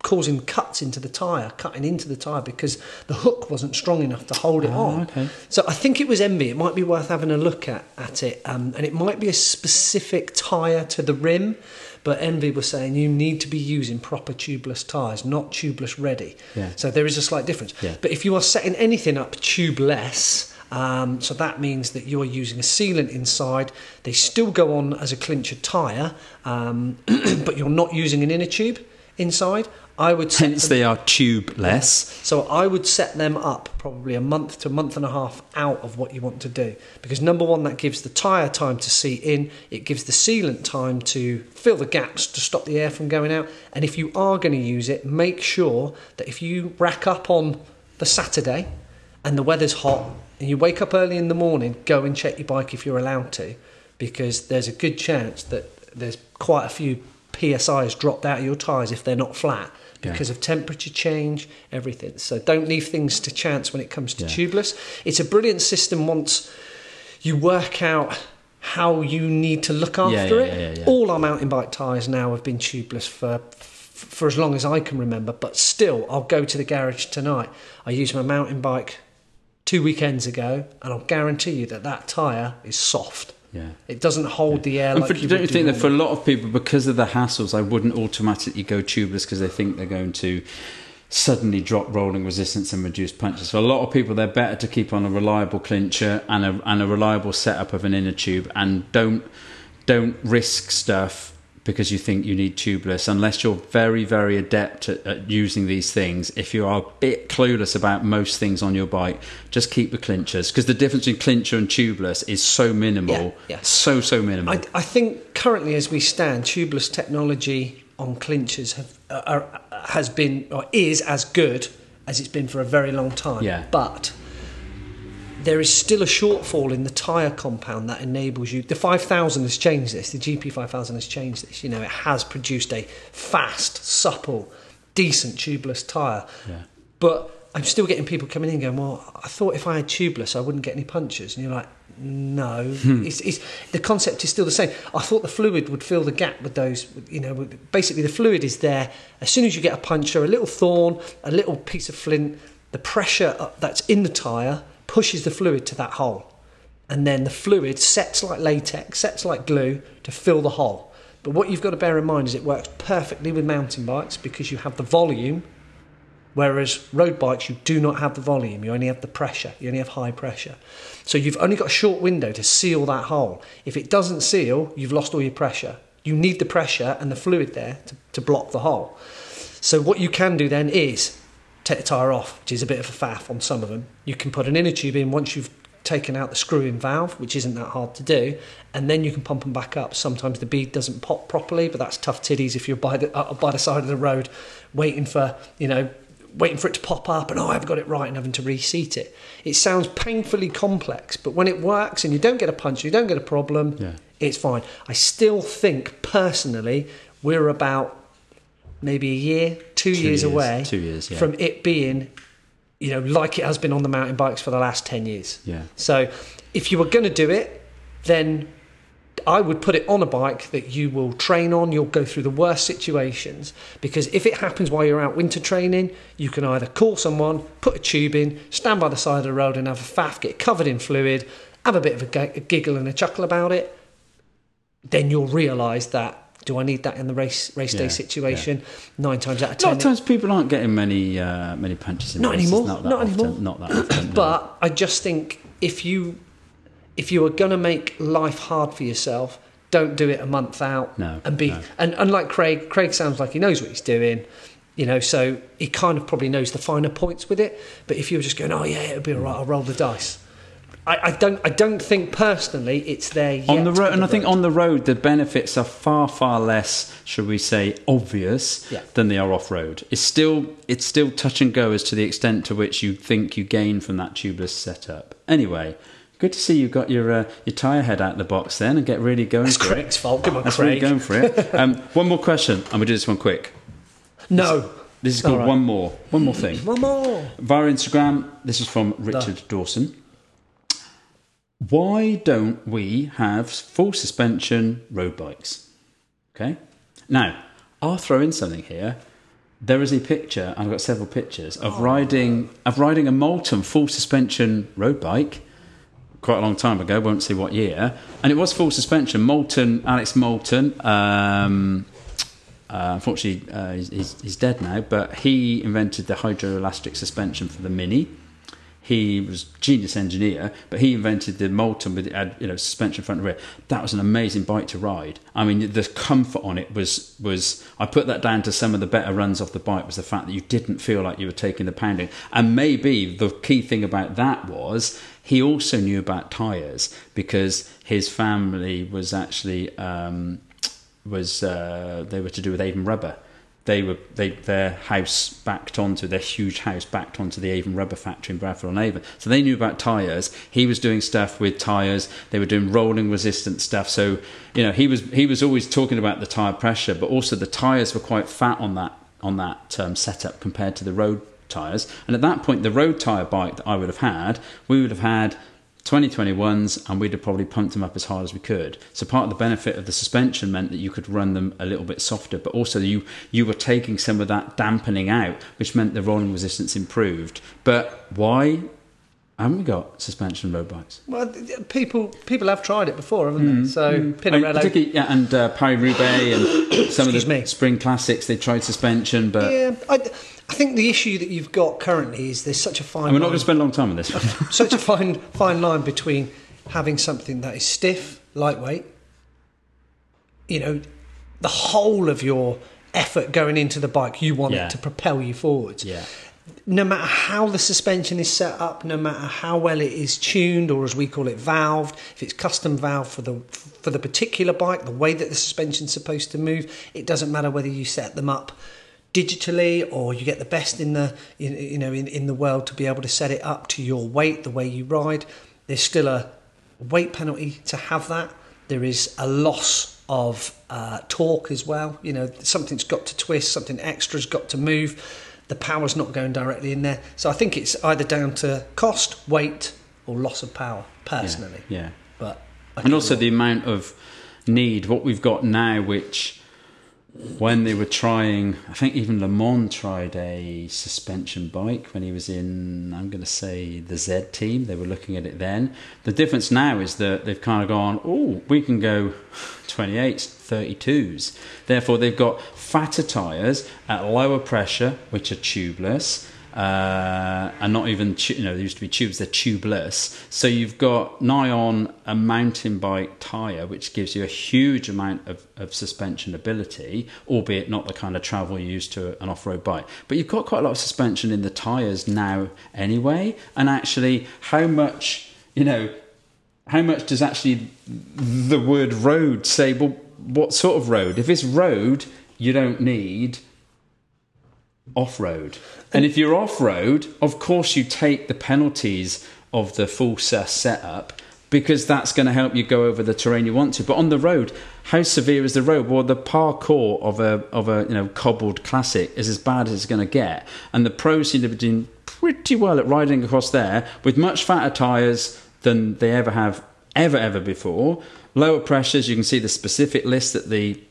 causing cuts into the tyre, cutting into the tyre because the hook wasn't strong enough to hold it oh, on. Okay. So I think it was envy. It might be worth having a look at, at it. Um, and it might be a specific tyre to the rim. But Envy was saying you need to be using proper tubeless tyres, not tubeless ready. Yeah. So there is a slight difference. Yeah. But if you are setting anything up tubeless, um, so that means that you're using a sealant inside. They still go on as a clincher tyre, um, but you're not using an inner tube inside. I would set Hence them, they are tubeless. Yeah. So I would set them up probably a month to a month and a half out of what you want to do. Because number one, that gives the tyre time to seat in. It gives the sealant time to fill the gaps to stop the air from going out. And if you are going to use it, make sure that if you rack up on the Saturday and the weather's hot and you wake up early in the morning, go and check your bike if you're allowed to. Because there's a good chance that there's quite a few P S Is dropped out of your tyres if they're not flat. Because yeah. of temperature change, everything. So don't leave things to chance when it comes to yeah. tubeless. It's a brilliant system once you work out how you need to look after yeah, yeah, it. Yeah, yeah, yeah. All our mountain bike tyres now have been tubeless for for as long as I can remember. But still, I'll go to the garage tonight. I used my mountain bike two weekends ago, and I'll guarantee you that that tyre is soft. Yeah, it doesn't hold yeah. the air. And like for, you don't you think normally? That for a lot of people, because of the hassles, I wouldn't automatically go tubeless because they think they're going to suddenly drop rolling resistance and reduce punches. For a lot of people, they're better to keep on a reliable clincher and a and a reliable setup of an inner tube, and don't don't risk stuff because you think you need tubeless unless you're very very adept at, at using these things. If you are a bit clueless about most things on your bike, just keep the clinchers, because the difference in clincher and tubeless is so minimal. yeah, yeah. so so minimal. I, I think currently as we stand, tubeless technology on clinchers have are, has been or is as good as it's been for a very long time. Yeah. But there is still a shortfall in the tyre compound that enables you. The five thousand has changed this. The G P five thousand has changed this. You know, it has produced a fast, supple, decent tubeless tyre. Yeah. But I'm still getting people coming in going, well, I thought if I had tubeless, I wouldn't get any punches. And you're like, no. Hmm. It's, it's, the concept is still the same. I thought the fluid would fill the gap with those. You know, basically the fluid is there. As soon as you get a puncture, a little thorn, a little piece of flint, the pressure that's in the tyre pushes the fluid to that hole, and then the fluid sets like latex, sets like glue to fill the hole. But what you've got to bear in mind is it works perfectly with mountain bikes because you have the volume, whereas road bikes you do not have the volume, you only have the pressure, you only have high pressure. So you've only got a short window to seal that hole. If it doesn't seal, you've lost all your pressure. You need the pressure and the fluid there to, to block the hole. So what you can do then is take the tyre off, which is a bit of a faff on some of them. You can put an inner tube in once you've taken out the screw-in valve, which isn't that hard to do, and then you can pump them back up. Sometimes the bead doesn't pop properly, but that's tough titties if you're by the uh, by the side of the road waiting for, you know, waiting for it to pop up and, oh, I've got it right, and having to reseat it. It sounds painfully complex, but when it works and you don't get a punch, you don't get a problem, yeah. it's fine. I still think, personally, we're about maybe a year, two, two years, years away two years, yeah. from it being, you know, like it has been on the mountain bikes for the last ten years. Yeah. So if you were going to do it, then I would put it on a bike that you will train on. You'll go through the worst situations, because if it happens while you're out winter training, you can either call someone, put a tube in, stand by the side of the road and have a faff, get covered in fluid, have a bit of a, g- a giggle and a chuckle about it. Then you'll realise that, do I need that in the race race yeah, day situation? Yeah. Nine times out of ten. A lot of times people aren't getting many uh, many punches in the races. Anymore. Not, that not often. anymore. Not that often. No. But I just think if you if you are going to make life hard for yourself, don't do it a month out. No, and be no. and unlike Craig, Craig sounds like he knows what he's doing. You know, so he kind of probably knows the finer points with it. But if you were just going, oh yeah, it'll be all right, I'll roll the dice. I, I don't. I don't think personally it's there yet. On the road, and I think on the road the benefits are far, far less, should we say, obvious yeah. than they are off road. It's still, it's still touch and go as to the extent to which you think you gain from that tubeless setup. Anyway, good to see you got your uh, your tyre head out of the box then and get really going. That's for Craig's it. fault. Come on, That's Craig. Really going for it. Um, one more question, and we do this one quick. No. This, this is called right. one more. One more thing. One more. Via Instagram. This is from Richard the. Dawson. Why don't we have full suspension road bikes? Okay. Now, I'll throw in something here. there is a picture, I've got several pictures, of oh, riding of riding a Moulton full suspension road bike quite a long time ago, won't say what year, and it was full suspension, Moulton, Alex Moulton, um, uh, unfortunately uh, he's, he's dead now, but he invented the hydroelastic suspension for the Mini. He was a genius engineer, but he invented the Moulton with, you know, suspension front and rear. That was an amazing bike to ride. I mean, the comfort on it was, was I put that down to some of the better runs off the bike, was the fact that you didn't feel like you were taking the pounding. And maybe the key thing about that was he also knew about tyres, because his family was actually, um, was uh, they were to do with Avon Rubber. They were they their house backed onto their huge house backed onto the Avon Rubber factory in Bradford on Avon, so they knew about tyres. He was doing stuff with tyres. They were doing rolling resistant stuff. So you know he was he was always talking about the tyre pressure, but also the tyres were quite fat on that on that um, setup compared to the road tyres. And at that point, the road tyre bike that I would have had, we would have had twenty twenty-ones, and we'd have probably pumped them up as hard as we could. So part of the benefit of the suspension meant that you could run them a little bit softer, but also you you were taking some of that dampening out, which meant the rolling resistance improved. But why haven't we got suspension road bikes? Well, people people have tried it before, haven't mm-hmm. they? So mm-hmm. Pinarello, I mean, yeah, and uh, Paris-Roubaix and some of the me. spring classics, they tried suspension, but yeah. I, I think the issue that you've got currently is there's such a fine. And we're not going to spend a long time on this. such a fine fine line between having something that is stiff, lightweight. You know, the whole of your effort going into the bike, you want yeah. it to propel you forwards. Yeah. No matter how the suspension is set up, no matter how well it is tuned, or as we call it, valved, if it's custom valved for the for the particular bike, the way that the suspension's supposed to move, it doesn't matter whether you set them up digitally or you get the best in the in, you know in, in the world to be able to set it up to your weight, the way you ride. There's still a weight penalty to have that. There is a loss of uh, torque as well. You know, something's got to twist, something extra's got to move. The power's not going directly in there. So I think it's either down to cost, weight, or loss of power, personally. Yeah. yeah. But I and also the amount of need, what we've got now, which when they were trying, I think even Le Mans tried a suspension bike when he was in, I'm going to say, the Z team. They were looking at it then. The difference now is that they've kind of gone, oh, we can go twenty-eights, thirty-twos. Therefore, they've got fatter tyres at lower pressure, which are tubeless. Uh, and not even, you know, there used to be tubes, they're tubeless. So you've got nigh on a mountain bike tyre, which gives you a huge amount of, of suspension ability, albeit not the kind of travel you used to an off-road bike. But you've got quite a lot of suspension in the tyres now anyway. And actually, how much, you know, how much does actually the word road say? Well, what sort of road? If it's road, you don't need off-road, and if you're off-road, of course you take the penalties of the full S A S setup, because that's going to help you go over the terrain you want to. But on the road, how severe is the road? Well, the parkour of a of a you know cobbled classic is as bad as it's going to get, and the pros seem to be doing pretty well at riding across there with much fatter tyres than they ever have ever ever before. Lower pressures. You can see the specific list that the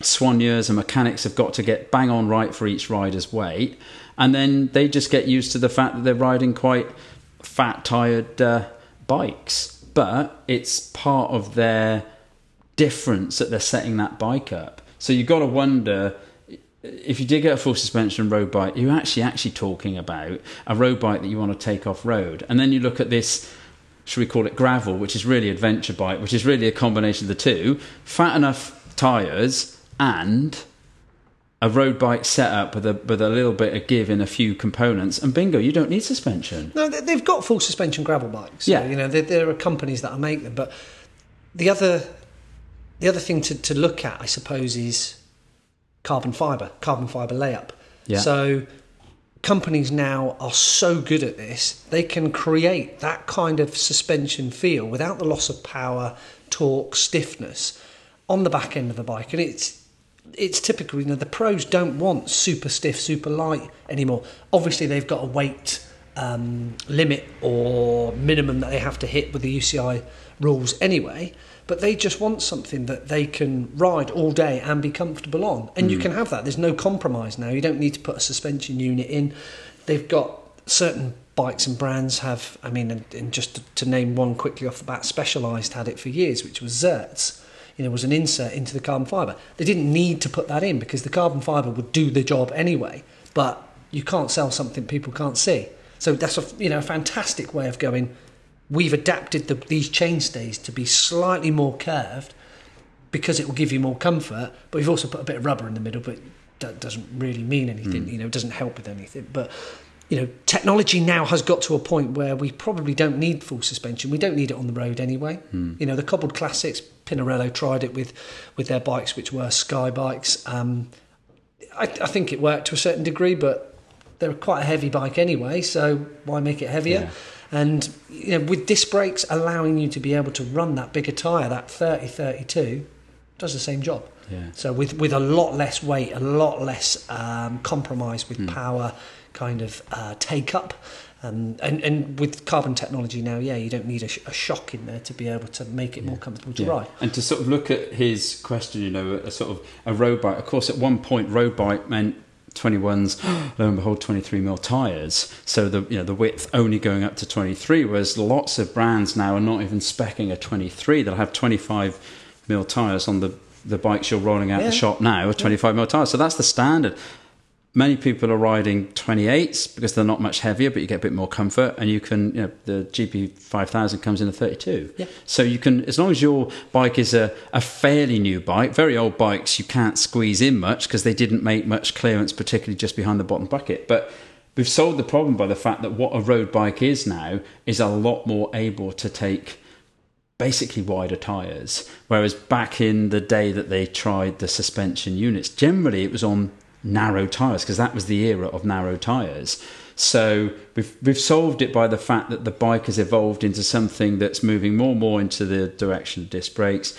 soigneurs and mechanics have got to get bang on right for each rider's weight, and then they just get used to the fact that they're riding quite fat, tired uh, bikes. But it's part of their difference that they're setting that bike up. So you've got to wonder, if you did get a full suspension road bike, you're actually actually talking about a road bike that you want to take off road. And then you look at this, should we call it gravel, which is really adventure bike, which is really a combination of the two, fat enough tires and a road bike setup with a with a little bit of give in a few components, and bingo, you don't need suspension. No, they've got full suspension gravel bikes. So, yeah, you know, there, there are companies that make them. But the other the other thing to, to look at, I suppose, is carbon fibre, carbon fibre layup. Yeah. So companies now are so good at this, they can create that kind of suspension feel without the loss of power, torque, stiffness on the back end of the bike, and it's. It's typical, you know, the pros don't want super stiff, super light anymore. Obviously, they've got a weight um, limit or minimum that they have to hit with the U C I rules anyway, but they just want something that they can ride all day and be comfortable on. And mm. you can have that. There's no compromise now. You don't need to put a suspension unit in. They've got certain bikes and brands have, I mean, and, and just to, to name one quickly off the bat, Specialized had it for years, which was Zertz. You know, was an insert into the carbon fibre. They didn't need to put that in because the carbon fibre would do the job anyway, but you can't sell something people can't see. So that's a, you know, a fantastic way of going, we've adapted the, these chainstays to be slightly more curved because it will give you more comfort, but we've also put a bit of rubber in the middle, but that doesn't really mean anything, mm. you know, it doesn't help with anything. But, you know, technology now has got to a point where we probably don't need full suspension. We don't need it on the road anyway. Mm. You know, the cobbled classics, Pinarello tried it with, with their bikes, which were Sky bikes. Um, I, I think it worked to a certain degree, but they're quite a heavy bike anyway, so why make it heavier? Yeah. And you know, with disc brakes, allowing you to be able to run that bigger tyre, that thirty thirty-two, does the same job. Yeah. So with, with a lot less weight, a lot less um, compromise with mm. power kind of uh, take-up. Um, and, and with carbon technology now, yeah, you don't need a, sh- a shock in there to be able to make it yeah. more comfortable to yeah. ride. And to sort of look at his question, you know, a sort of a road bike. Of course, at one point, road bike meant twenty-ones, lo and behold, twenty-three mil tyres. So the, you know, the width only going up to twenty-three, whereas lots of brands now are not even speccing a twenty-three. They'll have twenty-five mil tyres on the, the bikes you're rolling out yeah. the shop now, twenty-five mil tyres. So that's the standard. Many people are riding twenty-eights because they're not much heavier, but you get a bit more comfort, and you can, you know, the G P five thousand comes in a thirty-two. Yeah. So you can, as long as your bike is a, a fairly new bike, very old bikes, you can't squeeze in much because they didn't make much clearance, particularly just behind the bottom bucket. But we've solved the problem by the fact that what a road bike is now is a lot more able to take basically wider tyres. Whereas back in the day that they tried the suspension units, generally it was on narrow tyres, because that was the era of narrow tyres. So we've we've solved it by the fact that the bike has evolved into something that's moving more and more into the direction of disc brakes.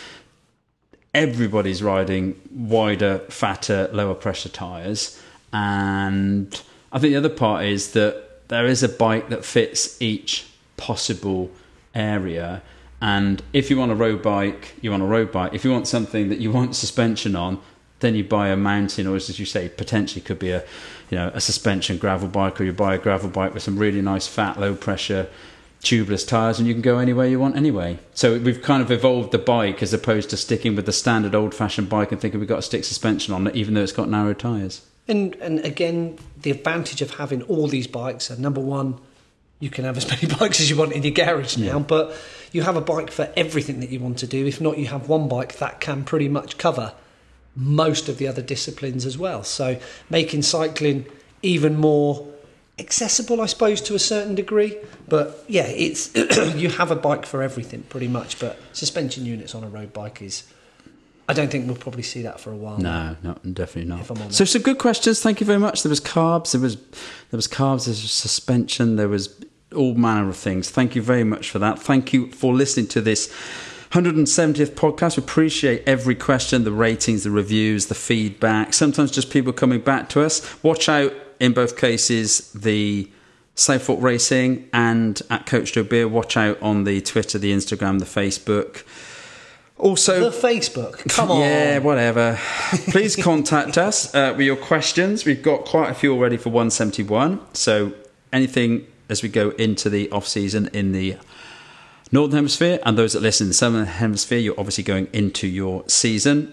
Everybody's riding wider, fatter, lower pressure tyres, and I think the other part is that there is a bike that fits each possible area. And if you want a road bike, you want a road bike. If you want something that you want suspension on, then you buy a mountain, or as you say, potentially could be a, you know, a suspension gravel bike, or you buy a gravel bike with some really nice fat, low pressure, tubeless tires, and you can go anywhere you want anyway. So we've kind of evolved the bike as opposed to sticking with the standard old fashioned bike and thinking we've got to stick suspension on it, even though it's got narrow tires. And and again, the advantage of having all these bikes are, number one, you can have as many bikes as you want in your garage now, yeah. but you have a bike for everything that you want to do. If not, you have one bike that can pretty much cover most of the other disciplines as well. So making cycling even more accessible, I suppose, to a certain degree. But yeah, it's you have a bike for everything pretty much. But suspension units on a road bike is, I don't think we'll probably see that for a while. No, no, definitely not. So some good questions. Thank you very much. There was carbs. There was there was carbs. There was suspension. There was all manner of things. Thank you very much for that. Thank you for listening to this one hundred seventieth podcast. We appreciate every question, the ratings, the reviews, the feedback, sometimes just people coming back to us. Watch out, in both cases, the South Fork Racing and at Coach Joe Beer. Watch out on the Twitter, the Instagram, the Facebook. Also, the Facebook. Come on. Yeah, whatever. Please contact us uh, with your questions. We've got quite a few already for one seventy-one. So anything as we go into the off-season in the Northern Hemisphere, and those that listen in the Southern Hemisphere, you're obviously going into your season.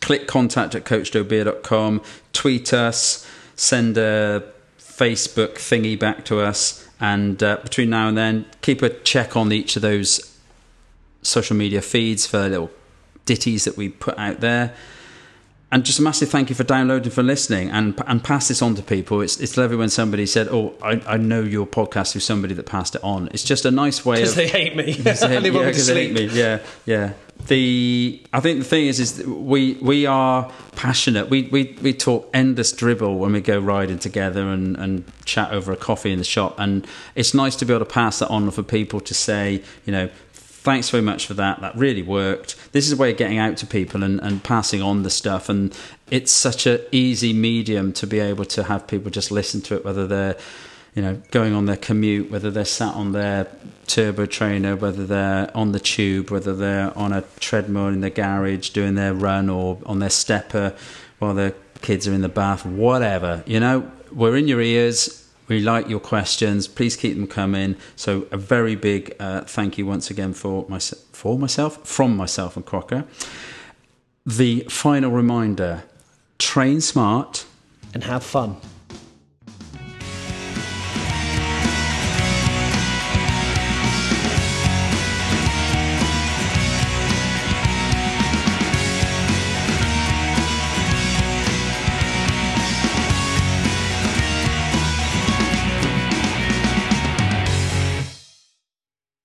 Click contact at coach joe beer dot com, tweet us, send a Facebook thingy back to us, and uh, between now and then, keep a check on each of those social media feeds for little ditties that we put out there. And just a massive thank you for downloading, for listening, and and pass this on to people. It's it's lovely when somebody said, "Oh, I, I know your podcast through somebody that passed it on." It's just a nice way because they hate me. They hate, and they want yeah, me to sleep. Me. Yeah, yeah. The I think the thing is, is we we are passionate. We we we talk endless dribble when we go riding together and and chat over a coffee in the shop, and it's nice to be able to pass that on for people to say, you know, thanks very much for that. That really worked. This is a way of getting out to people and, and passing on the stuff. And it's such an easy medium to be able to have people just listen to it, whether they're you know, going on their commute, whether they're sat on their turbo trainer, whether they're on the tube, whether they're on a treadmill in the garage doing their run, or on their stepper while their kids are in the bath, whatever. You know, we're in your ears. We like your questions. Please keep them coming. So a very big uh, thank you once again for my, for myself, from myself and Crocker. The final reminder, train smart. And have fun.